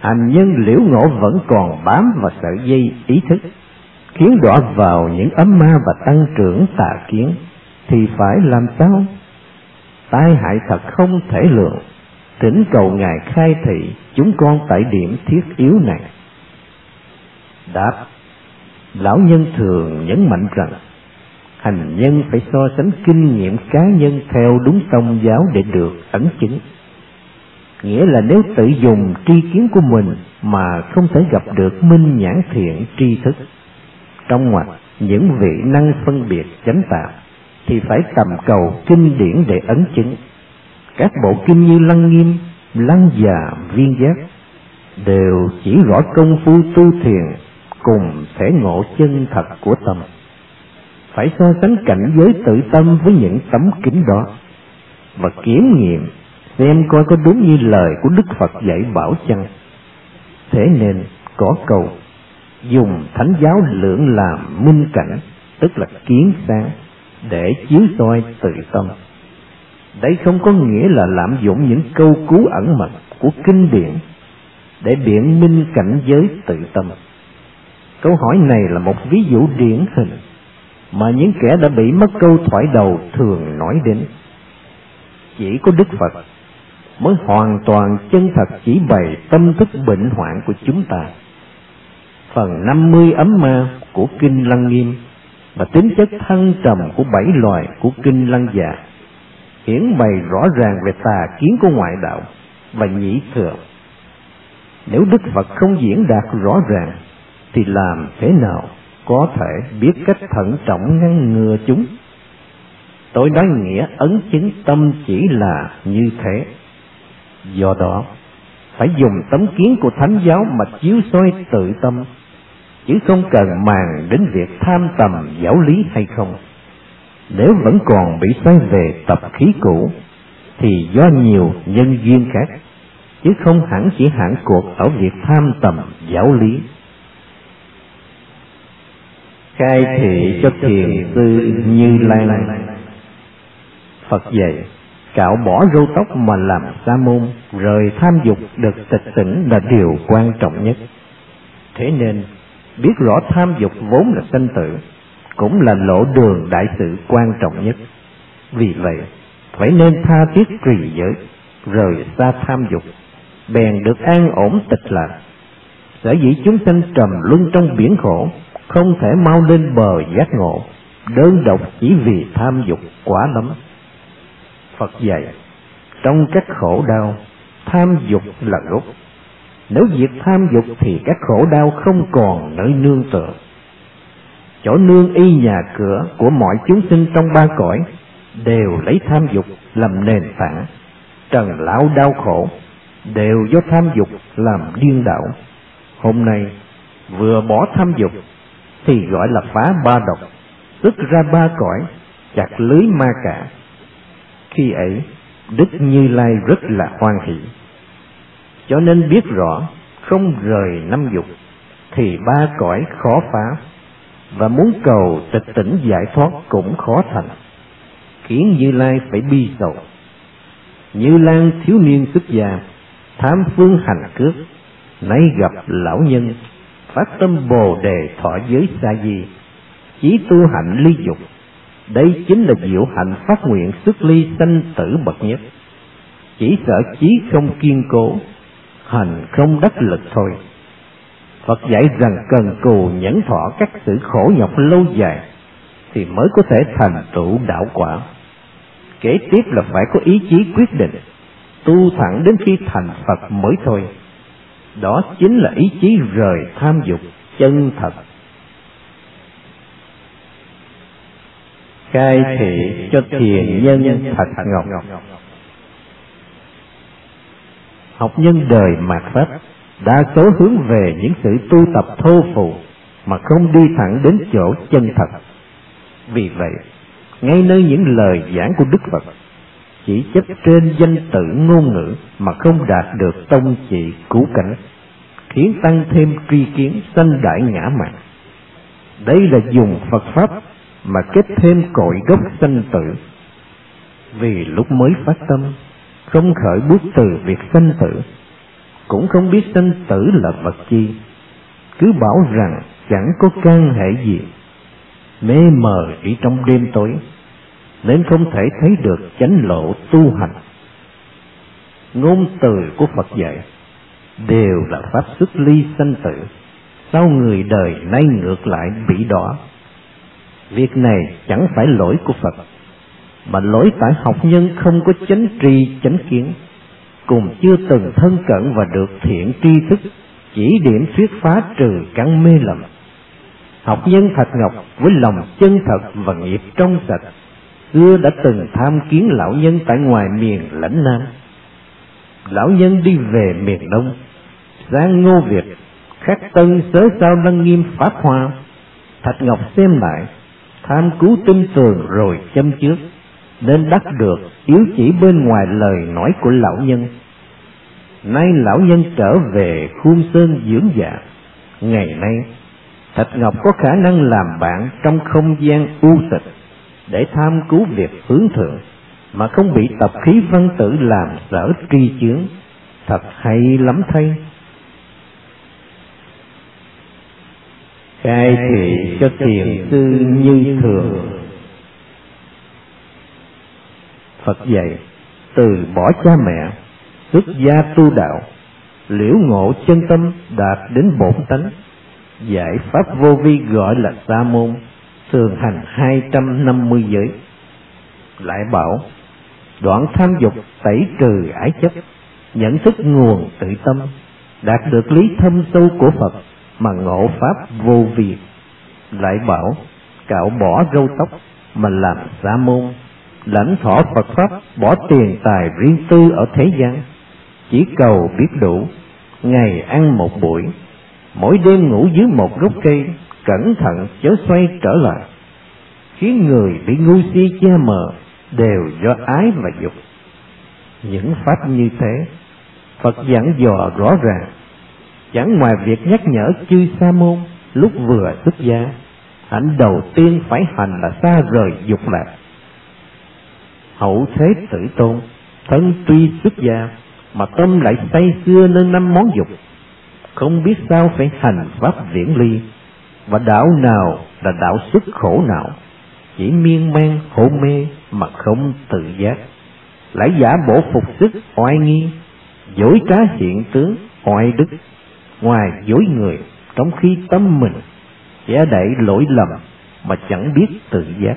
hành nhân liễu ngộ vẫn còn bám vào sợi dây ý thức, khiến đọa vào những ấm ma và tăng trưởng tà kiến, thì phải làm sao? Tai hại thật không thể lượng. Thỉnh cầu Ngài khai thị chúng con tại điểm thiết yếu này. Đáp: Lão nhân thường nhấn mạnh rằng hành nhân phải so sánh kinh nghiệm cá nhân theo đúng tông giáo để được ấn chứng. Nghĩa là nếu tự dùng tri kiến của mình mà không thể gặp được minh nhãn thiện tri thức trong ngoặt những vị năng phân biệt chánh tạp, thì phải tầm cầu kinh điển để ấn chứng. Các bộ kinh như Lăng Nghiêm, Lăng Già, Viên Giác đều chỉ rõ công phu tu thiền cùng thể ngộ chân thật của tâm. Phải so sánh cảnh giới tự tâm với những tấm kính đó và kiểm nghiệm xem coi có đúng như lời của Đức Phật dạy bảo chăng. Thế nên có câu dùng thánh giáo lưỡng làm minh cảnh, tức là kiến sáng, để chiếu soi tự tâm. Đây không có nghĩa là lạm dụng những câu cú ẩn mật của kinh điển để biện minh cảnh giới tự tâm. Câu hỏi này là một ví dụ điển hình mà những kẻ đã bị mất câu thoại đầu thường nói đến. Chỉ có Đức Phật mới hoàn toàn chân thật chỉ bày tâm thức bệnh hoạn của chúng ta. Phần năm mươi ấm ma của kinh Lăng Nghiêm và tính chất thăng trầm của bảy loài của kinh Lăng Già hiển bày rõ ràng về tà kiến của ngoại đạo và nhĩ thừa. Nếu Đức Phật không diễn đạt rõ ràng thì làm thế nào có thể biết cách thận trọng ngăn ngừa chúng? Tôi nói nghĩa ấn chứng tâm chỉ là như thế. Do đó phải dùng tấm kiến của thánh giáo mà chiếu soi tự tâm, chứ không cần màng đến việc tham tầm giáo lý hay không. Nếu vẫn còn bị xoay về tập khí cũ thì do nhiều nhân duyên khác, chứ không hẳn chỉ hạn cuộc ở việc tham tầm giáo lý. Khai thị cho thiền sư Như Lai. Phật dạy cạo bỏ râu tóc mà làm sa môn, rời tham dục được tịch tỉnh là điều quan trọng nhất. Thế nên biết rõ tham dục vốn là sanh tử cũng là lộ đường đại sự quan trọng nhất. Vì vậy phải nên tha thiết trì giới, rời xa tham dục, bèn được an ổn tịch lạc. Sở dĩ chúng sanh trầm luân trong biển khổ, không thể mau lên bờ giác ngộ, đơn độc chỉ vì tham dục quá lắm. Phật dạy trong các khổ đau, tham dục là gốc. Nếu diệt tham dục thì các khổ đau không còn nơi nương tựa. Chỗ nương y nhà cửa của mọi chúng sinh trong ba cõi đều lấy tham dục làm nền tảng. Trần lão đau khổ đều do tham dục làm điên đảo. Hôm nay vừa bỏ tham dục thì gọi là phá ba độc, tức ra ba cõi, chặt lưới ma cả. Khi ấy Đức Như Lai rất là hoan hỷ. Cho nên biết rõ không rời năm dục thì ba cõi khó phá, và muốn cầu tịch tỉnh giải thoát cũng khó thành, khiến Như Lai phải bi sầu. Như Lan thiếu niên xuất gia, tham phương hành cước, nay gặp lão nhân, phát tâm bồ đề thọ giới sa di, chí tu hạnh ly dục. Đây chính là diệu hạnh phát nguyện xuất ly sanh tử bậc nhất. Chỉ sợ chí không kiên cố, hành không đắc lực thôi. Phật dạy rằng cần cù nhẫn thọ các sự khổ nhọc lâu dài, thì mới có thể thành tựu đạo quả. Kế tiếp là phải có ý chí quyết định tu thẳng đến khi thành Phật mới thôi. Đó chính là ý chí rời tham dục chân thật. Cai thị cho thiền nhân Thạch Ngọc, học nhân đời mạt Pháp đa số hướng về những sự tu tập thô phù mà không đi thẳng đến chỗ chân thật. Vì vậy, ngay nơi những lời giảng của Đức Phật chỉ chấp trên danh tự ngôn ngữ mà không đạt được tông chỉ cứu cảnh, khiến tăng thêm tri kiến, sanh đại ngã mạn. Đây là dùng Phật Pháp mà kết thêm cội gốc sanh tử. Vì lúc mới phát tâm không khởi bước từ việc sanh tử, cũng không biết sanh tử là vật chi, cứ bảo rằng chẳng có can hệ gì, mê mờ chỉ trong đêm tối, nên không thể thấy được chánh lộ tu hành. Ngôn từ của Phật dạy đều là pháp xuất ly sanh tử, sao người đời nay ngược lại bị đọa. Việc này chẳng phải lỗi của Phật, mà lỗi tại học nhân không có chánh tri chánh kiến, cùng chưa từng thân cận và được thiện tri thức chỉ điểm thuyết phá trừ căn mê lầm. Học nhân Thạch Ngọc với lòng chân thật và nghiệp trong sạch, xưa đã từng tham kiến lão nhân tại ngoài miền lãnh Nam. Lão nhân đi về miền Đông, sang Ngô Việt, khắc tân sớ sao Lăng Nghiêm Pháp Hoa. Thạch Ngọc xem lại, tham cứu tinh tường rồi châm trước, nên đắc được yếu chỉ bên ngoài lời nói của lão nhân. Nay lão nhân trở về Khuôn Sơn dưỡng dạ. Ngày nay, Thạch Ngọc có khả năng làm bạn trong không gian u tịch để tham cứu việc hướng thượng, mà không bị tập khí văn tử làm sở tri chướng. Thật hay lắm thay. Cai thị cho thiền sư như thường. Phật dạy từ bỏ cha mẹ, xuất gia tu đạo, liễu ngộ chân tâm, đạt đến bổn tánh. Giải pháp vô vi gọi là sa môn, thường hành hai trăm năm mươi giới. Lại bảo đoạn tham dục, tẩy trừ ái chấp, nhận thức nguồn tự tâm, đạt được lý thâm sâu của Phật mà ngộ pháp vô vi. Lại bảo cạo bỏ râu tóc mà làm sa môn, lãnh thọ Phật pháp, bỏ tiền tài riêng tư ở thế gian, chỉ cầu biết đủ, ngày ăn một buổi, mỗi đêm ngủ dưới một gốc cây, cẩn thận chớ xoay trở lại. Khiến người bị ngu si che mờ đều do ái và dục. Những pháp như thế Phật dặn dò rõ ràng, chẳng ngoài việc nhắc nhở chư sa môn lúc vừa xuất gia, hạnh đầu tiên phải hành là xa rời dục lạc. Hậu thế tử tôn, thân tuy xuất gia mà tâm lại say xưa nên năm món dục, không biết sao phải hành pháp viễn ly, và đạo nào là đạo xuất khổ nào, chỉ miên man hôn mê mà không tự giác. Lại giả bộ phục sức oai nghi, dối trá hiện tướng oai đức, ngoài dối người trong khi tâm mình che đậy lỗi lầm mà chẳng biết tự giác.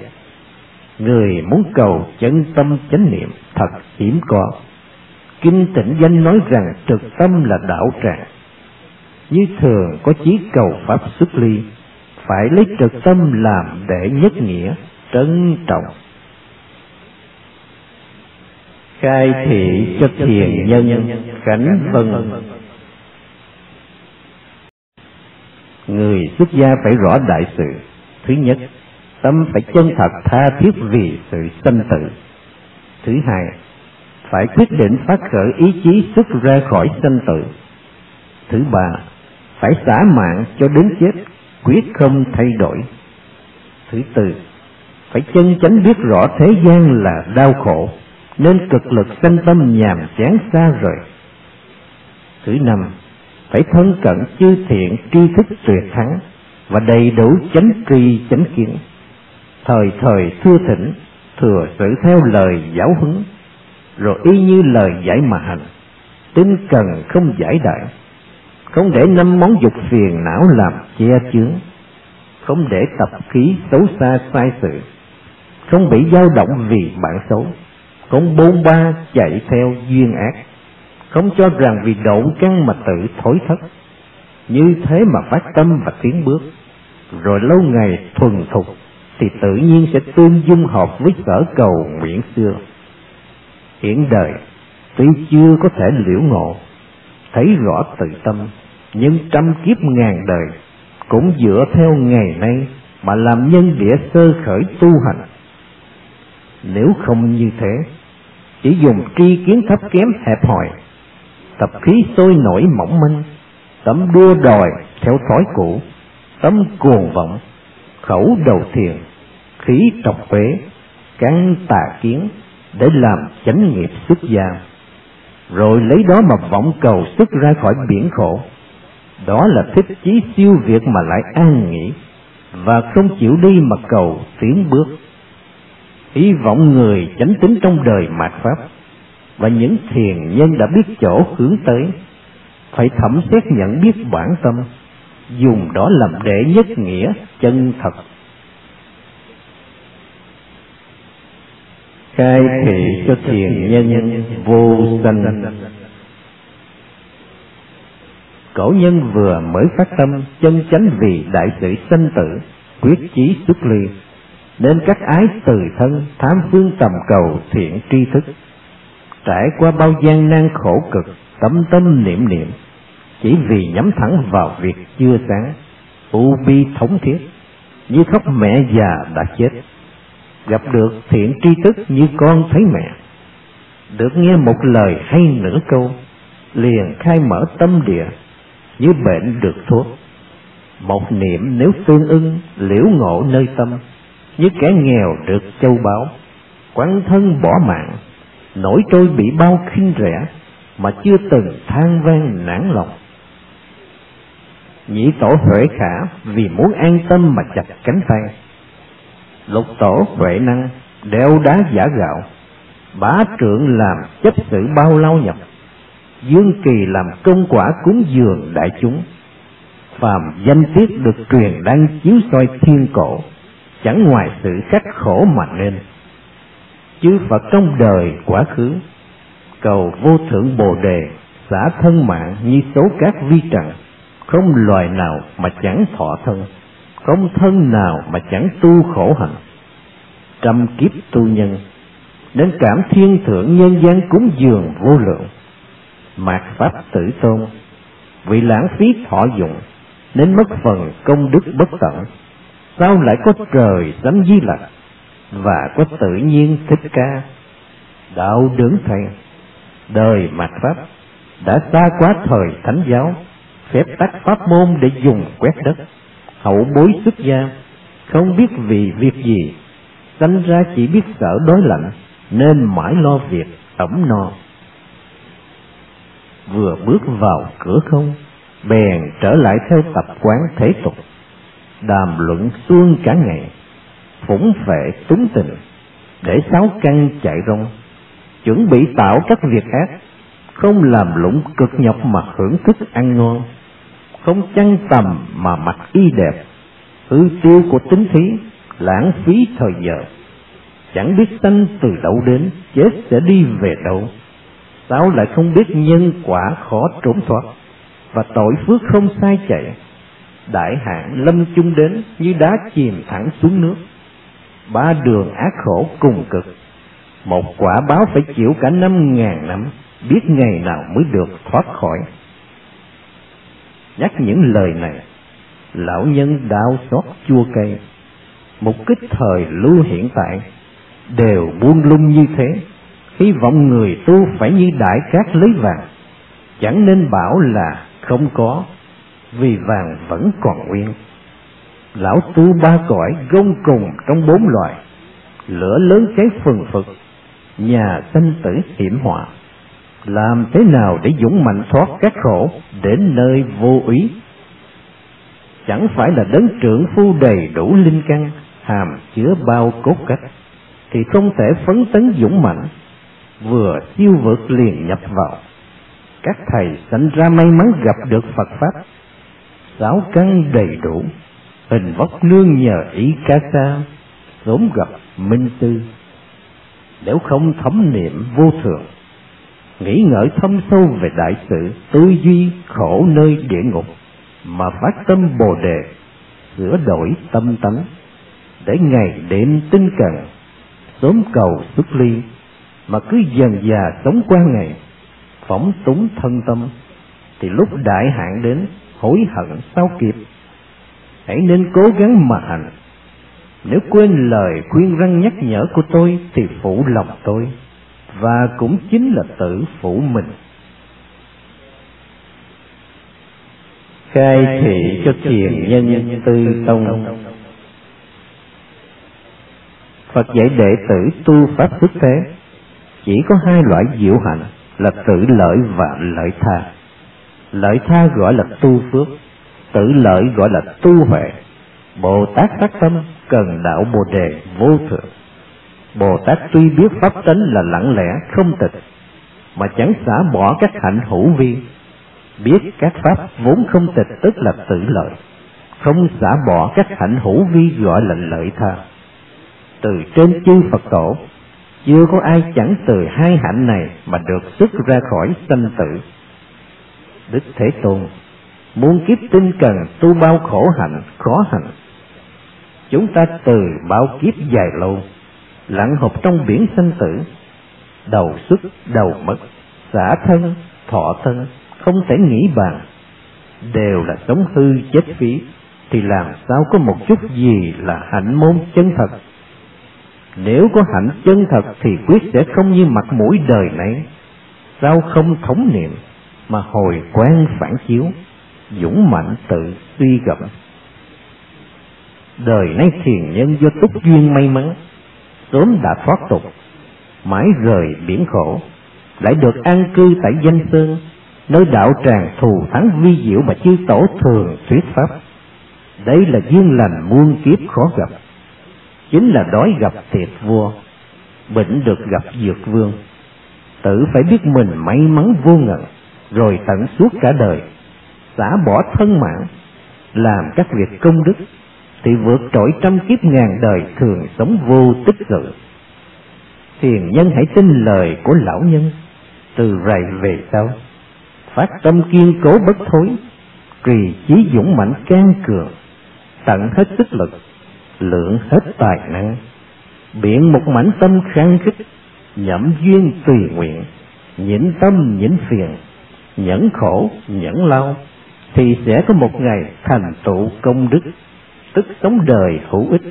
Người muốn cầu chân tâm chánh niệm thật hiểm có. Kinh Tịnh Danh nói rằng trực tâm là đạo tràng. Như thường có chí cầu pháp xuất ly, phải lấy trực tâm làm để nhất nghĩa, trân trọng. Khai thị cho thiền nhân Cảnh Vân. Người xuất gia phải rõ đại sự. Thứ nhất, tâm phải chân thật tha thiết vì sự sanh tử. Thứ hai, phải quyết định phát khởi ý chí xuất ra khỏi sanh tử. Thứ ba, phải xả mạng cho đến chết, quyết không thay đổi. Thứ tư, phải chân chánh biết rõ thế gian là đau khổ, nên cực lực sanh tâm nhàm chán xa rời. Thứ năm, phải thân cận chư thiện tri thức tuyệt thắng và đầy đủ chánh tri chánh kiến, thời thời thưa thỉnh, thừa sự theo lời giáo huấn, rồi y như lời dạy mà hành, tinh cần không giải đại, không để năm món dục phiền não làm che chướng, không để tập khí xấu xa sai sự, không bị dao động vì bản xấu, không bôn ba chạy theo duyên ác, không cho rằng vì độ căn mà tự thối thất. Như thế mà phát tâm và tiến bước, rồi lâu ngày thuần thục thì tự nhiên sẽ tương dung hợp với sở cầu nguyện xưa. Hiện đời tuy chưa có thể liễu ngộ, thấy rõ tự tâm, nhưng trăm kiếp ngàn đời cũng dựa theo ngày nay mà làm nhân địa sơ khởi tu hành. Nếu không như thế, chỉ dùng tri kiến thấp kém hẹp hòi, tập khí sôi nổi mỏng manh, tấm đua đòi theo thói cũ, tấm cuồng vọng, khẩu đầu thiền, khí trọc phế, căn tà kiến để làm chánh nghiệp xuất gia, rồi lấy đó mà vọng cầu xuất ra khỏi biển khổ. Đó là thích chí siêu việt mà lại an nghỉ, và không chịu đi mà cầu tiến bước. Hy vọng người chánh tính trong đời mạt pháp và những thiền nhân đã biết chỗ hướng tới, phải thẩm xét nhận biết bản tâm, dùng đó làm đệ nhất nghĩa chân thật. Khai thị cho thiền nhân vô sanh. Cổ nhân vừa mới phát tâm chân chánh vì đại sự sanh tử, quyết chí xuất ly, nên các ái từ thân thám phương tầm cầu thiện tri thức. Trải qua bao gian nan khổ cực, tấm tâm niệm niệm chỉ vì nhắm thẳng vào việc chưa sáng, u bi thống thiết như khóc mẹ già đã chết. Gặp được thiện tri thức như con thấy mẹ, được nghe một lời hay nửa câu liền khai mở tâm địa, như bệnh được thuốc. Một niệm nếu tương ưng liễu ngộ nơi tâm, như kẻ nghèo được châu báu, quán thân bỏ mạng, nổi trôi bị bao khinh rẻ mà chưa từng than vang nản lòng. Nhị tổ Huệ Khả vì muốn an tâm mà chặt cánh tay, lục tổ Huệ Năng đeo đá giả gạo, bá trượng làm chấp sự bao lao nhập, Dương Kỳ làm công quả cúng dường đại chúng. Phàm danh tiết được truyền đang chiếu soi thiên cổ, chẳng ngoài sự khắc khổ mà nên. Chư Phật trong đời quá khứ cầu vô thượng bồ đề, xả thân mạng như số cát vi trần, không loài nào mà chẳng thọ thân, không thân nào mà chẳng tu khổ hạnh. Trăm kiếp tu nhân đến cảm thiên thượng nhân gian cúng dường vô lượng. Mạt pháp tử tôn vì lãng phí thọ dụng nên mất phần công đức bất tận, sao lại có trời sánh Di Lặc và có tự nhiên Thích Ca. Đạo đớn thầy đời mạt pháp đã xa quá thời thánh giáo, phép tắc pháp môn để dùng quét đất. Hậu bối xuất gia không biết vì việc gì, sanh ra chỉ biết sợ đói lạnh, nên mãi lo việc ẩm no. Vừa bước vào cửa không, bèn trở lại theo tập quán thế tục, đàm luận suông cả ngày, phủng phệ túng tình, để sáu căn chạy rong, chuẩn bị tạo các việc ác, không làm lụng cực nhọc mà hưởng thức ăn ngon, không chăn tầm mà mặc y đẹp, hư tiêu của tính thí, lãng phí thời giờ, chẳng biết sanh từ đâu đến, chết sẽ đi về đâu. Sao lại không biết nhân quả khó trốn thoát, và tội phước không sai chạy, đại hạn lâm chung đến như đá chìm thẳng xuống nước. Ba đường ác khổ cùng cực, một quả báo phải chịu cả năm ngàn năm, biết ngày nào mới được thoát khỏi. Nhắc những lời này, lão nhân đau xót chua cay. Một kích thời lưu hiện tại đều buông lung như thế, hy vọng người tu phải như đại cát lấy vàng, chẳng nên bảo là không có, vì vàng vẫn còn nguyên. Lão tu ba cõi gông cùng trong bốn loài, lửa lớn cháy phừng phực, nhà sanh tử hiểm họa. Làm thế nào để dũng mạnh thoát các khổ, đến nơi vô úy? Chẳng phải là đấng trượng phu đầy đủ linh căn, hàm chứa bao cốt cách, thì không thể phấn tấn dũng mạnh, vừa siêu vượt liền nhập vào. Các thầy sanh ra may mắn gặp được Phật pháp, sáu căn đầy đủ, hình vóc nương nhờ ý ca sa, sớm gặp minh tư. Nếu không thấm niệm vô thường, nghĩ ngợi thâm sâu về đại sự, tư duy khổ nơi địa ngục, mà phát tâm bồ đề, sửa đổi tâm tánh, để ngày đêm tinh cần, sớm cầu xuất ly, mà cứ dần dà sống qua ngày, phóng túng thân tâm, thì lúc đại hạn đến, hối hận sao kịp. Hãy nên cố gắng mà hành. Nếu quên lời khuyên răn nhắc nhở của tôi, thì phụ lòng tôi, và cũng chính là tự phụ mình. Khai thị cho thiền nhân tư tông. Phật dạy đệ tử tu pháp xuất thế chỉ có hai loại diệu hạnh là tự lợi và lợi tha. Lợi tha gọi là tu phước, tự lợi gọi là tu huệ. Bồ Tát phát tâm cần đạo bồ đề vô thượng. Bồ Tát tuy biết pháp tánh là lặng lẽ không tịch, mà chẳng xả bỏ các hạnh hữu vi. Biết các pháp vốn không tịch tức là tự lợi, không xả bỏ các hạnh hữu vi gọi là lợi tha. Từ trên chư Phật tổ, chưa có ai chẳng từ hai hạnh này mà được xuất ra khỏi sanh tử. Đức Thế Tôn muôn kiếp tinh cần tu bao khổ hạnh khó hạnh. Chúng ta từ bao kiếp dài lâu lặn hộp trong biển sanh tử, đầu xuất đầu mất, xả thân thọ thân không thể nghĩ bàn, đều là sống hư chết phí, thì làm sao có một chút gì là hạnh môn chân thật. Nếu có hạnh chân thật thì quyết sẽ không như mặt mũi đời này. Sao không thống niệm mà hồi quán phản chiếu, dũng mạnh tự suy gẫm. Đời nay thiền nhân do túc duyên may mắn sớm đã thoát tục, mãi rời biển khổ, lại được an cư tại danh sơn, nơi đạo tràng thù thắng vi diệu mà chư tổ thường thuyết pháp. Đấy là duyên lành muôn kiếp khó gặp, chính là đói gặp thiệt vua, bệnh được gặp dược vương. Tự phải biết mình may mắn vô ngần, rồi tận suốt cả đời xả bỏ thân mạng, làm các việc công đức, thì vượt trội trăm kiếp ngàn đời thường sống vô tích sự. Thiền nhân hãy tin lời của lão nhân, từ rày về sau phát tâm kiên cố bất thối, trì chí dũng mạnh can cường, tận hết sức lực, lượng hết tài năng, biện một mảnh tâm khăng khít, nhậm duyên tùy nguyện, nhịn tâm nhịn phiền, nhẫn khổ nhẫn lao, thì sẽ có một ngày thành tựu công đức, tức sống đời hữu ích.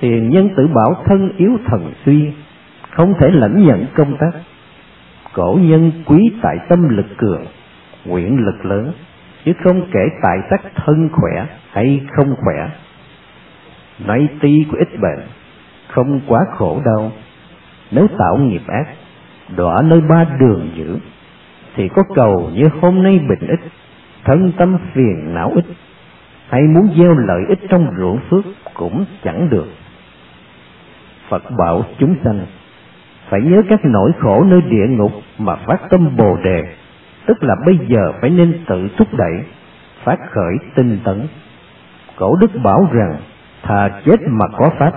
Thiền nhân tự bảo thân yếu thần suy, không thể lãnh nhận công tác. Cổ nhân quý tại tâm lực cường, nguyện lực lớn, chứ không kể tại tác thân khỏe hay không khỏe. Nay ti của ít bệnh, không quá khổ đau. Nếu tạo nghiệp ác, đọa nơi ba đường dữ, thì có cầu như hôm nay bình ích, thân tâm phiền não ích, hay muốn gieo lợi ích trong ruộng phước cũng chẳng được. Phật bảo chúng sanh phải nhớ các nỗi khổ nơi địa ngục mà phát tâm bồ đề, tức là bây giờ phải nên tự thúc đẩy, phát khởi tinh tấn. Cổ đức bảo rằng thà chết mà có pháp,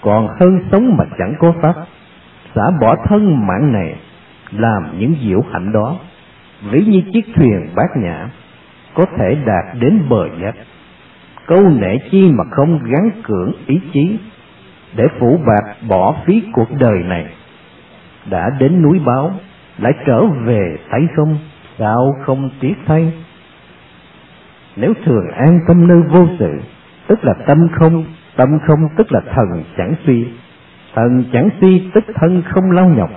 còn hơn sống mà chẳng có pháp. Xả bỏ thân mạng này, làm những diệu hạnh đó, ví như chiếc thuyền bát nhã, có thể đạt đến bờ giác. Câu nể chi mà không gắng cưỡng ý chí, để phủ bạc bỏ phí cuộc đời này. Đã đến núi báo, lại trở về thấy không, sao không tiếc thay. Nếu thường an tâm nơi vô sự, tức là tâm không, tâm không tức là thần chẳng suy, thần chẳng suy tức thân không lao nhọc.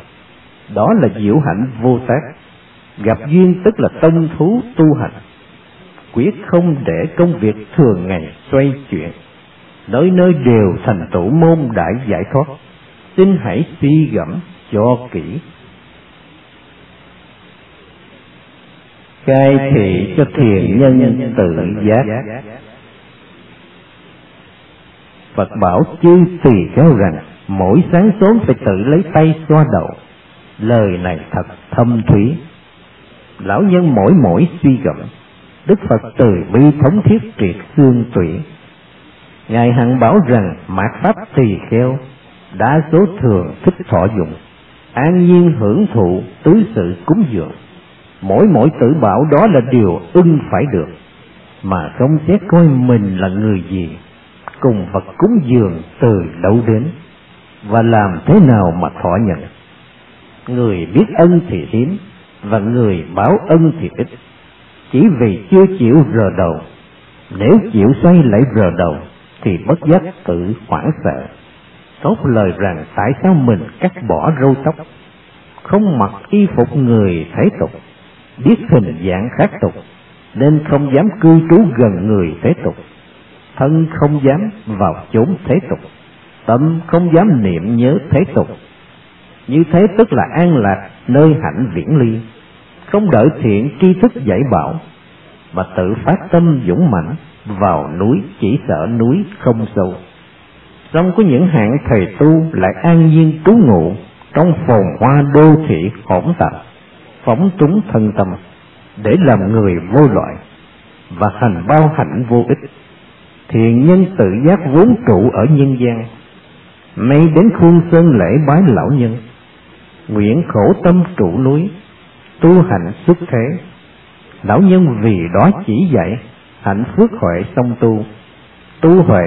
Đó là diệu hạnh vô tác, gặp duyên tức là tông thú tu hành. Quyết không để công việc thường ngày xoay chuyển, nơi nơi đều thành tựu môn đại giải thoát. Xin hãy suy gẫm cho kỹ. Khai thị cho thiền nhân tự giác. Phật bảo chư tỳ kheo rằng mỗi sáng sớm phải tự lấy tay xoa đầu. Lời này thật thâm thúy. Lão nhân mỗi mỗi suy gẫm, Đức Phật từ bi thống thiết triệt xương tủy, Ngài hằng bảo rằng mạt pháp tỳ kheo đã số thường thích thọ dụng, an nhiên hưởng thụ tứ sự cúng dường. Mỗi mỗi tự bảo đó là điều ưng phải được, mà không xét coi mình là người gì, cùng vật cúng dường từ đâu đến, và làm thế nào mà thọ nhận. Người biết ân thì hiếm, và người báo ân thì ít. Chỉ vì chưa chịu rờ đầu, nếu chịu xoay lại rờ đầu thì bất giác tự hoảng sợ, thốt lời rằng tại sao mình cắt bỏ râu tóc, không mặc y phục người thế tục, biết hình dạng khác tục, nên không dám cư trú gần người thế tục, thân không dám vào chốn thế tục, tâm không dám niệm nhớ thế tục. Như thế tức là an lạc nơi hạnh viễn ly, không đợi thiện tri thức dạy bảo, mà tự phát tâm dũng mãnh vào núi chỉ sợ núi không sâu. Trong có những hạng thầy tu lại an nhiên trú ngụ trong phồn hoa đô thị hỗn tạp, phóng túng thân tâm để làm người vô loại và hành bao hạnh vô ích. Thiện nhân tự giác vốn trụ ở nhân gian, nay đến khuôn sơn lễ bái lão nhân, nguyện khổ tâm trụ núi tu hành xuất thế. Lão nhân vì đó chỉ dạy hạnh phước huệ song tu, tu huệ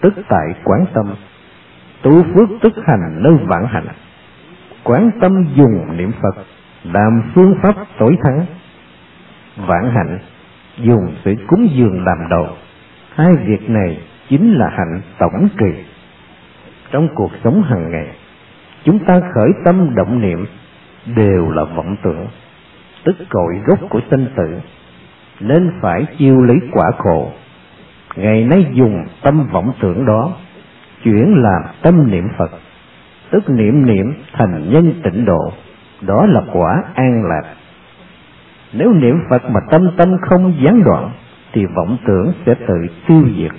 tức tại quán tâm, tu phước tức hành nơi vạn hạnh. Quán tâm dùng niệm Phật làm phương pháp tối thắng, vạn hạnh dùng sự cúng dường làm đầu. Hai việc này chính là hạnh tổng trì. Trong cuộc sống hàng ngày, chúng ta khởi tâm động niệm đều là vọng tưởng, tức cội gốc của sinh tử, nên phải chiêu lấy quả khổ. Ngày nay dùng tâm vọng tưởng đó chuyển làm tâm niệm Phật, tức niệm niệm thành nhân tịnh độ, đó là quả an lạc. Nếu niệm Phật mà tâm tâm không gián đoạn thì vọng tưởng sẽ tự tiêu diệt,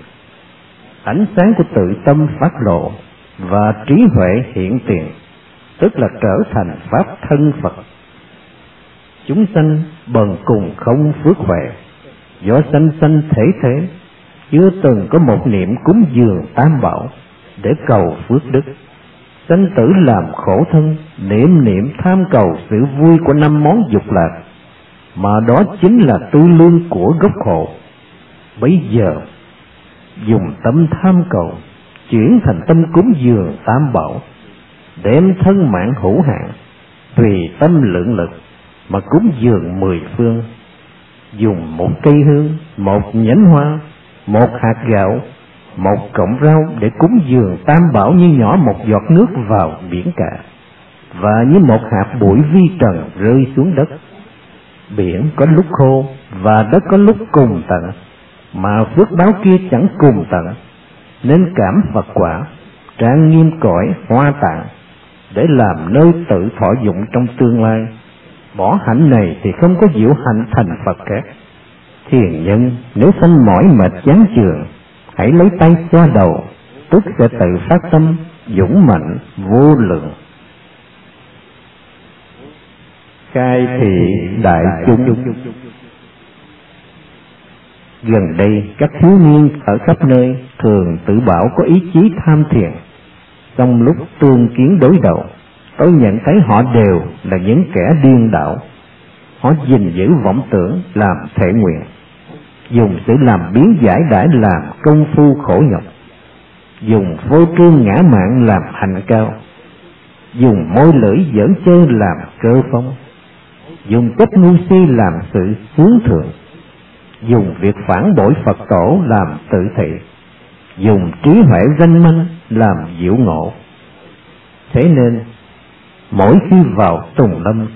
ánh sáng của tự tâm phát lộ và trí huệ hiện tiền, tức là trở thành pháp thân Phật. Chúng sanh bần cùng không phước huệ, do sanh sanh thể thế, chưa từng có một niệm cúng dường tam bảo để cầu phước đức. Sanh tử làm khổ thân, niệm niệm tham cầu sự vui của năm món dục lạc, mà đó chính là tư lương của gốc khổ. Bây giờ dùng tâm tham cầu chuyển thành tâm cúng dường tam bảo, đem thân mạng hữu hạn tùy tâm lượng lực mà cúng dường mười phương. Dùng một cây hương, một nhánh hoa, một hạt gạo, một cọng rau để cúng dường tam bảo như nhỏ một giọt nước vào biển cả, và như một hạt bụi vi trần rơi xuống đất. Biển có lúc khô và đất có lúc cùng tận, mà phước báo kia chẳng cùng tận, nên cảm Phật quả trang nghiêm cõi hoa tạng để làm nơi tự thọ dụng trong tương lai. Bỏ hạnh này thì không có diệu hạnh thành Phật khác. Thiền nhân nếu sanh mỏi mệt chán chường, hãy lấy tay xoa đầu, tức sẽ tự phát tâm dũng mạnh vô lượng. Khai thị đại chúng. Gần đây các thiếu niên ở khắp nơi thường tự bảo có ý chí tham thiền, trong lúc tương kiến đối đầu, tôi nhận thấy họ đều là những kẻ điên đảo. Họ gìn giữ vọng tưởng làm thể nguyện, dùng sự làm biến giải đãi làm công phu khổ nhọc, dùng vô trương ngã mạn làm hành cao, dùng môi lưỡi giỡn chơi làm cơ phong, dùng cách ngu si làm sự sướng thượng, dùng việc phản bội Phật tổ làm tự thị, dùng trí huệ danh minh làm diệu ngộ. Thế nên mỗi khi vào tùng lâm,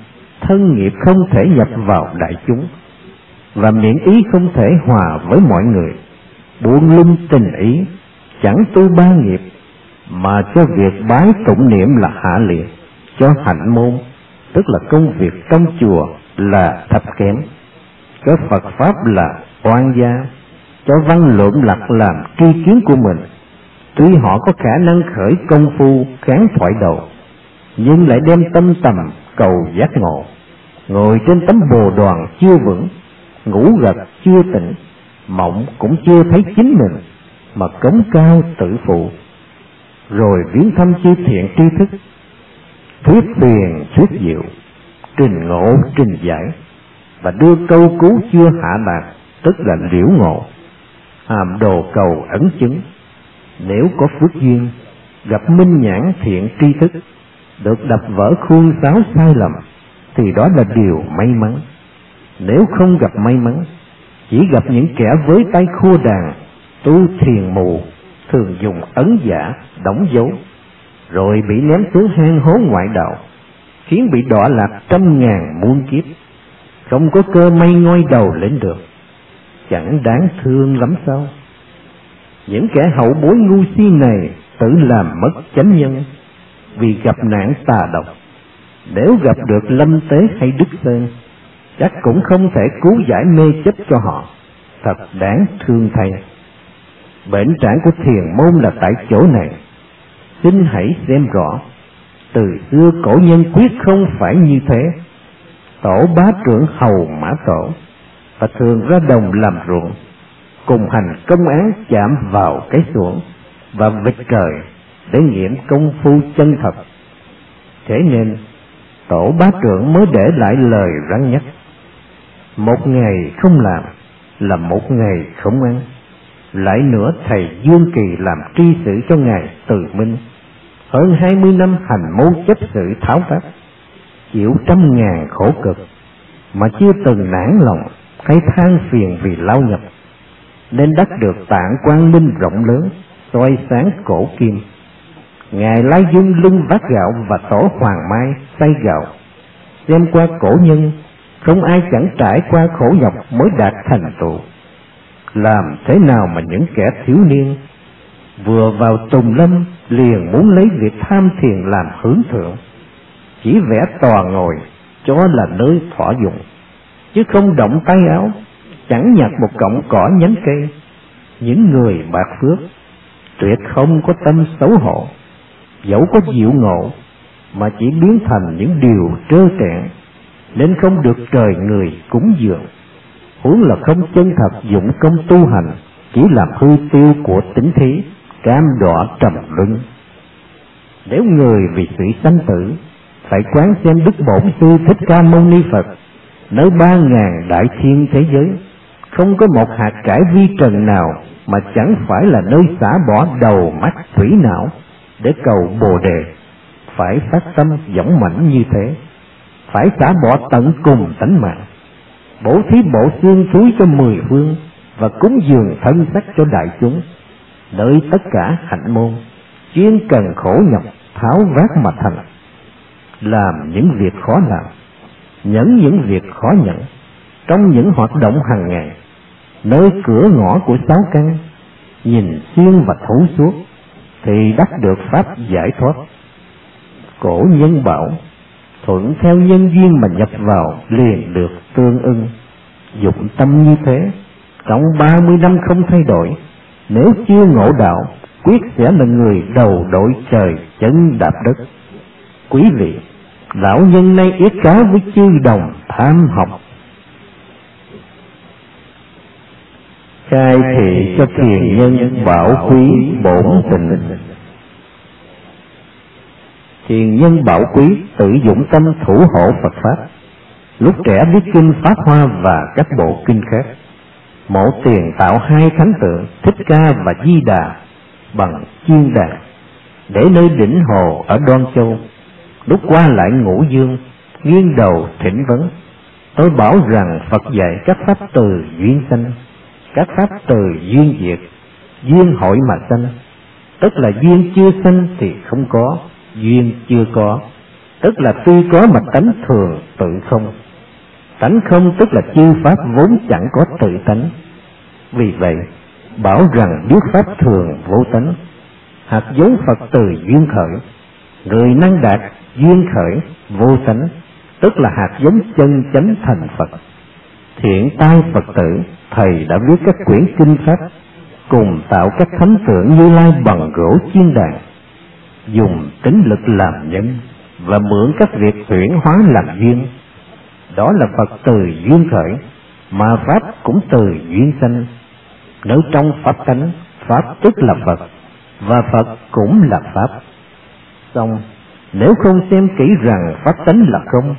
thân nghiệp không thể nhập vào đại chúng, và miệng ý không thể hòa với mọi người, buông lung tình ý, chẳng tu ba nghiệp, mà cho việc bái tụng niệm là hạ liệt, cho hạnh môn, tức là công việc trong chùa, là thấp kém, cho Phật pháp là oan gia, cho văn lượm lạc làm tri kiến của mình. Tuy họ có khả năng khởi công phu kháng thoại đầu, nhưng lại đem tâm tầm cầu giác ngộ, ngồi trên tấm bồ đoàn chưa vững, ngủ gật chưa tỉnh, mộng cũng chưa thấy chính mình, mà cống cao tự phụ, rồi viếng thăm chư thiện tri thức, thuyết tiền thuyết diệu, trình ngộ trình giải, và đưa câu cứu chưa hạ bạc, tức là liễu ngộ, hàm đồ cầu ẩn chứng. Nếu có phước duyên gặp minh nhãn thiện tri thức, được đập vỡ khuôn sáo sai lầm, thì đó là điều may mắn. Nếu không gặp may mắn, chỉ gặp những kẻ với tay khua đàn, tu thiền mù, thường dùng ấn giả đóng dấu, rồi bị ném xuống hang hố ngoại đạo, khiến bị đọa lạc trăm ngàn muôn kiếp, không có cơ may ngoi đầu lên được, chẳng đáng thương lắm sao? Những kẻ hậu bối ngu si này tự làm mất chánh nhân, vì gặp nạn tà độc. Nếu gặp được Lâm Tế hay Đức Sơn, chắc cũng không thể cứu giải mê chấp cho họ, thật đáng thương thay. Bển trạng của thiền môn là tại chỗ này. Xin hãy xem rõ, từ xưa cổ nhân quyết không phải như thế. Tổ bá trưởng hầu Mã Tổ và thường ra đồng làm ruộng, cùng hành công án chạm vào cái xuống và vịt trời để nghiệm công phu chân thật. Thế nên tổ bá trưởng mới để lại lời răn nhắc: một ngày không làm là một ngày không ăn. Lại nữa, thầy Dương Kỳ làm tri sự cho ngài Từ Minh, hơn hai mươi năm hành môn chấp sự tháo pháp, chịu trăm ngàn khổ cực mà chưa từng nản lòng hay than phiền vì lao nhập, nên đắc được tạng quang minh rộng lớn, soi sáng cổ kim. Ngài Lai Dung lưng vác gạo và tổ Hoàng Mai xay gạo. Xem qua cổ nhân, không ai chẳng trải qua khổ nhọc mới đạt thành tựu. Làm thế nào mà những kẻ thiếu niên vừa vào tùng lâm liền muốn lấy việc tham thiền làm hướng thượng, chỉ vẽ tòa ngồi cho là nơi thỏa dụng, chứ không động tay áo, chẳng nhặt một cọng cỏ nhánh cây. Những người bạc phước tuyệt không có tâm xấu hổ, dẫu có diệu ngộ mà chỉ biến thành những điều trơ trẽn, nên không được trời người cúng dường, huống là không chân thật dụng công tu hành, chỉ làm hư tiêu của tính thí, cam đọa trầm luân. Nếu người vì sự sanh tử phải quán xem Đức Bổn Sư Thích Ca Mâu Ni Phật, nơi ba ngàn đại thiên thế giới, không có một hạt cải vi trần nào mà chẳng phải là nơi xả bỏ đầu mắt thủy não để cầu bồ đề. Phải phát tâm dũng mãnh như thế, phải xả bỏ tận cùng tánh mạng, bổ thí bộ xương túi cho mười phương và cúng dường thân xác cho đại chúng, nơi tất cả hạnh môn chuyên cần khổ nhọc tháo vát mà thành. Làm những việc khó làm, nhẫn những việc khó nhẫn, trong những hoạt động hàng ngày, nơi cửa ngõ của sáu căn, nhìn xuyên và thấu suốt, thì đắc được pháp giải thoát. Cổ nhân bảo: thuận theo nhân duyên mà nhập vào liền được tương ưng. Dụng tâm như thế, trong ba mươi năm không thay đổi, nếu chưa ngộ đạo, quyết sẽ là người đầu đội trời chân đạp đất. Quý vị, lão nhân nay yết cá với chư đồng tham học. Khai thị cho thiền nhân bảo quý bổn tịnh. Thiền nhân bảo quý tự dụng tâm thủ hộ Phật pháp. Lúc trẻ biết kinh Pháp Hoa và các bộ kinh khác, mộ tiền tạo hai thánh tượng Thích Ca và Di Đà bằng chiên đàn, để nơi đỉnh hồ ở Đoan Châu. Lúc qua lại Ngũ Dương, nghiêng đầu thỉnh vấn: tôi bảo rằng Phật dạy các pháp từ duyên sanh, các pháp từ duyên diệt, duyên hội mà sanh, tức là duyên chưa sanh thì không có, duyên chưa có, tức là tuy có mà tánh thường tự không. Tánh không tức là chư pháp vốn chẳng có tự tánh. Vì vậy, bảo rằng biết pháp thường vô tánh, hạt giống Phật từ duyên khởi, người năng đạt duyên khởi vô tánh, tức là hạt giống chân chánh thành Phật. Thiện tai Phật tử, thầy đã viết các quyển kinh pháp, cùng tạo các thánh tượng Như Lai bằng gỗ chiên đàn, dùng tính lực làm nhân và mượn các việc huyễn hóa làm duyên. Đó là Phật từ duyên khởi, mà pháp cũng từ duyên sanh. Nếu trong pháp tánh Pháp tức là Phật, và Phật cũng là Pháp. Xong, nếu không xem kỹ rằng Pháp tánh là không,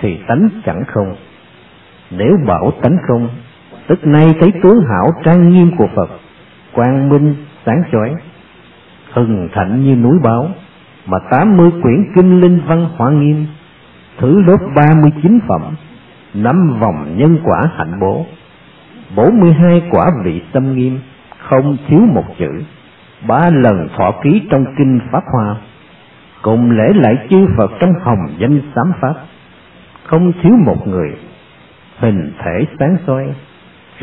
thì tánh chẳng không. Nếu bảo tánh không, tức nay thấy tướng hảo trang nghiêm của Phật, quang minh sáng chói, hừng thạnh như núi báo, mà tám mươi quyển kinh linh văn hóa nghiêm, thứ lớp ba mươi chín phẩm, năm vòng nhân quả hạnh bố, bốn mươi hai quả vị tâm nghiêm, không thiếu một chữ, ba lần thọ ký trong kinh Pháp Hoa, cùng lễ lại chư Phật trong hồng danh sám Pháp, không thiếu một người, hình thể sáng soi,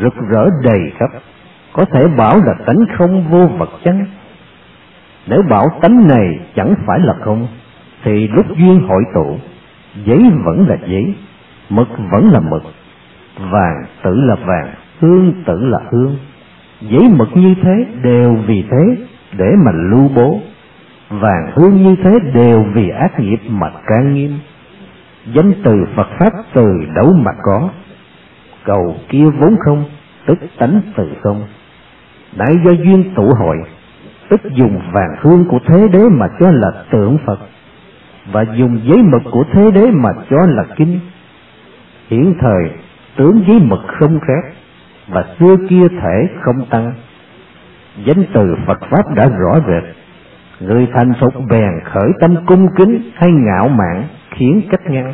rực rỡ đầy khắp, có thể bảo là tánh không vô vật chăng? Nếu bảo tánh này chẳng phải là không, thì lúc duyên hội tụ, giấy vẫn là giấy, mực vẫn là mực, vàng tự là vàng, hương tự là hương. Giấy mực như thế đều vì thế để mà lưu bố, vàng hương như thế đều vì ác nghiệp mà trang nghiêm. Danh từ Phật Pháp từ đâu mà có? Cầu kia vốn không, tức tánh từ không. Đã do duyên tụ hội, tức dùng vàng hương của thế đế mà cho là tượng Phật, và dùng giấy mực của thế đế mà cho là kinh. Hiện thời tướng giấy mực không khác, và xưa kia thể không tăng. Danh từ Phật Pháp đã rõ rệt, người thành phục bèn khởi tâm cung kính hay ngạo mạn khiến cách ngăn,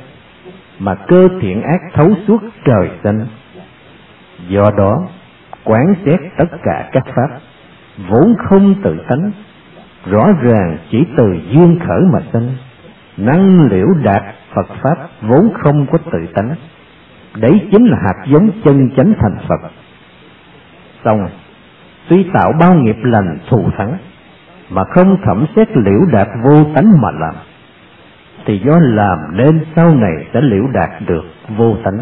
mà cơ thiện ác thấu suốt trời xanh. Do đó quán xét tất cả các pháp vốn không tự tánh, rõ ràng chỉ từ duyên khởi mà sanh, năng liễu đạt Phật Pháp vốn không có tự tánh. Đấy chính là hạt giống chân chánh thành Phật. Xong, tuy tạo bao nghiệp lành thù thắng, mà không thẩm xét liễu đạt vô tánh mà làm, thì do làm nên sau này sẽ liễu đạt được vô tánh.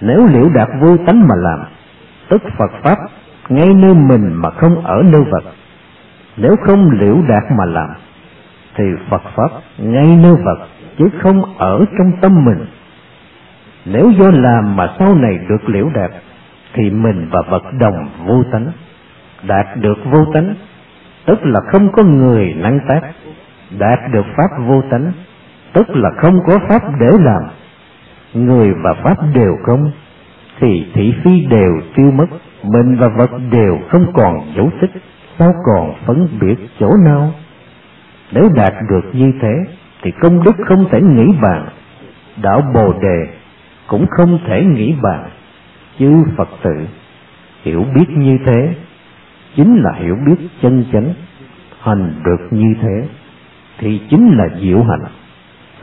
Nếu liễu đạt vô tánh mà làm, tức Phật Pháp ngay nơi mình mà không ở nơi vật. Nếu không liễu đạt mà làm, thì Phật Pháp ngay nơi vật chứ không ở trong tâm mình. Nếu do làm mà sau này được liễu đạt, thì mình và vật đồng vô tánh. Đạt được vô tánh, tức là không có người năng tác. Đạt được Pháp vô tánh, tức là không có Pháp để làm. Người và Pháp đều không, thì thị phi đều tiêu mất, mình và vật đều không còn dấu tích, sao còn phân biệt chỗ nào? Nếu đạt được như thế, thì công đức không thể nghĩ bàn, đạo Bồ Đề cũng không thể nghĩ bàn. Chư Phật tử hiểu biết như thế, chính là hiểu biết chân chánh. Hành được như thế thì chính là diệu hạnh.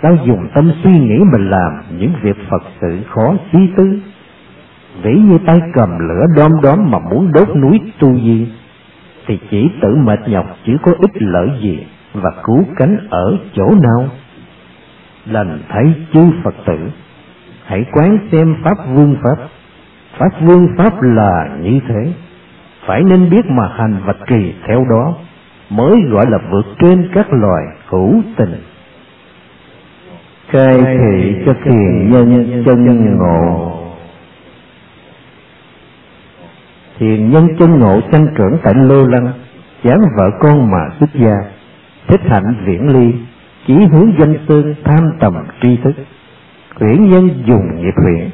Sao dùng tâm suy nghĩ mà làm những việc Phật sự khó suy tư? Ví như tay cầm lửa đom đóm mà muốn đốt núi Tu Di, thì chỉ tự mệt nhọc, chỉ có ích lợi gì và cứu cánh ở chỗ nào? Lành thấy chư Phật tử, hãy quán xem Pháp Vương Pháp. Pháp Vương Pháp là như thế, phải nên biết mà hành và trì theo đó, mới gọi là vượt trên các loài hữu tình. Khai thị cho thiền nhân chân ngộ. Thiền nhân chân ngộ sanh trưởng tại Lô Lăng, chán vợ con mà xuất gia, thích hạnh viễn ly, chí hướng danh sơn, tham tầm tri thức. Huyễn nhân dùng nghiệp huyện,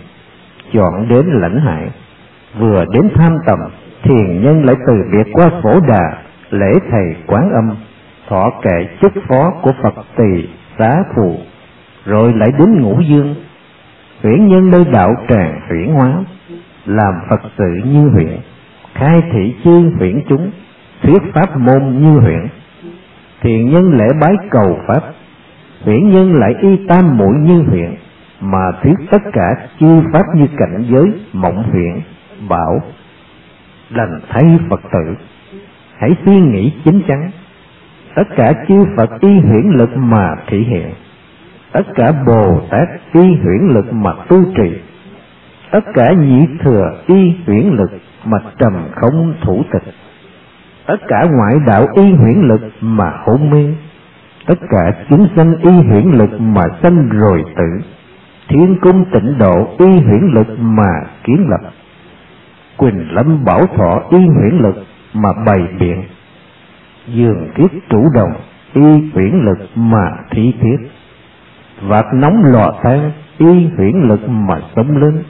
chọn đến lãnh hải. Vừa đến tham tầm, thiền nhân lại từ biệt qua Phổ Đà, lễ thầy Quán Âm, thọ kệ chức phó của Phật Tỳ Xá Phù, rồi lại đến Ngũ Dương. Huyễn nhân nơi đạo tràng huyễn hóa, làm Phật sự như huyễn, khai thị chư huyễn chúng, thuyết pháp môn như huyễn. Thiền nhân lễ bái cầu Pháp, huyễn nhân lại y tam muội như huyễn, mà thuyết tất cả chư pháp như cảnh giới, mộng huyễn, bảo. Lành thấy Phật tử, hãy suy nghĩ chín chắn, tất cả chư Phật y huyễn lực mà thị hiện, tất cả Bồ Tát y huyễn lực mà tu trì, tất cả nhị thừa y huyễn lực mà trầm không thủ tịch, tất cả ngoại đạo y huyễn lực mà hôn mê, tất cả chúng sanh y huyễn lực mà sanh rồi tử, thiên cung tịnh độ y huyễn lực mà kiến lập, Quỳnh Lâm Bảo Thọ y huyễn lực mà bày biện, dường kiết chủ động y huyễn lực mà thí thiết, vạt nóng lò tan y huyễn lực mà sống lên,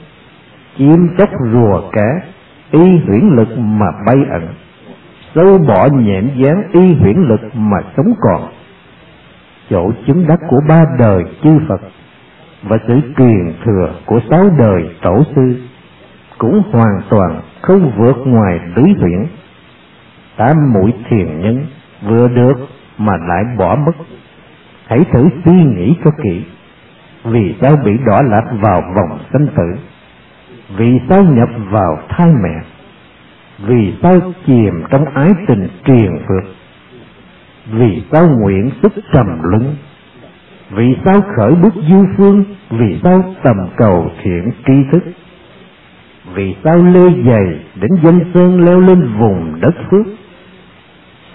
chiếm chóc rùa cá y huyễn lực mà bay ẩn, sâu bỏ nhẹm dáng y huyễn lực mà sống còn. Chỗ chứng đắc của ba đời chư Phật và sự truyền thừa của sáu đời tổ sư cũng hoàn toàn không vượt ngoài tứ huyễn. Tám mũi thiền nhân vừa được mà lại bỏ mất. Hãy thử suy nghĩ cho kỹ, vì sao bị đọa lạc vào vòng sanh tử? Vì sao nhập vào thai mẹ? Vì sao chìm trong ái tình truyền phược? Vì sao nguyện sức trầm luân? Vì sao khởi bước du phương? Vì sao tầm cầu thiện tri thức? Vì sao lê giày đến danh sơn, leo lên vùng đất phước,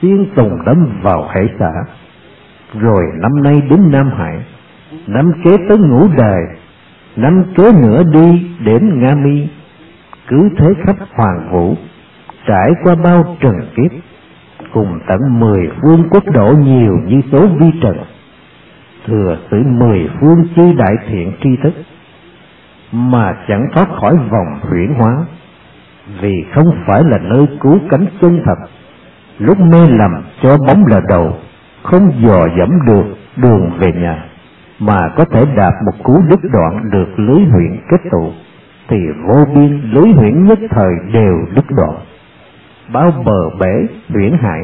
xuyên tùng đâm vào hải xã, rồi năm nay đến Nam Hải, năm kế tới Ngũ Đài, năm kế nữa đi đến Nga Mi, cứ thế khắp hoàng vũ, trải qua bao trần kiếp, cùng tận mười phương quốc độ nhiều như số vi trần, thừa sử mười phương chi đại thiện tri thức, mà chẳng thoát khỏi vòng huyễn hóa, vì không phải là nơi cứu cánh chân thật. Lúc mê lầm cho bóng là đầu, không dò dẫm được đường về nhà, mà có thể đạt một cú đứt đoạn được lưới huyễn kết tụ, thì vô biên lưới huyễn nhất thời đều đứt đoạn, bao bờ bể huyễn hải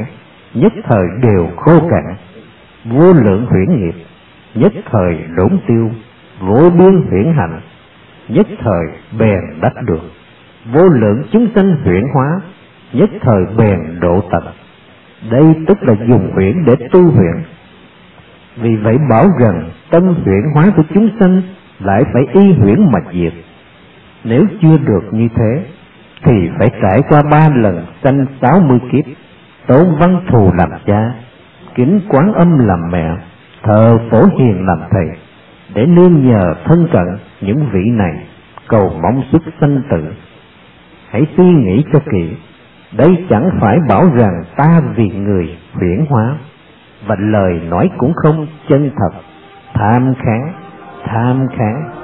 nhất thời đều khô cạn, vô lượng huyễn nghiệp nhất thời đốn tiêu, vô biên huyễn hạnh nhất thời bèn đắc được, vô lượng chúng sanh huyễn hóa nhất thời bèn độ tận. Đây tức là dùng huyễn để tu huyễn. Vì vậy bảo rằng tâm huyễn hóa của chúng sanh lại phải y huyễn mà diệt. Nếu chưa được như thế thì phải trải qua ba lần sanh sáu mươi kiếp, Tốn Văn Thù làm cha, Kính Quán Âm làm mẹ, thờ Phổ Hiền làm thầy, để nương nhờ thân cận những vị này cầu mong xuất sanh tử. Hãy suy nghĩ cho kỹ, đây chẳng phải bảo rằng ta vì người huyễn hóa, và lời nói cũng không chân thật. Tham kháng, tham kháng.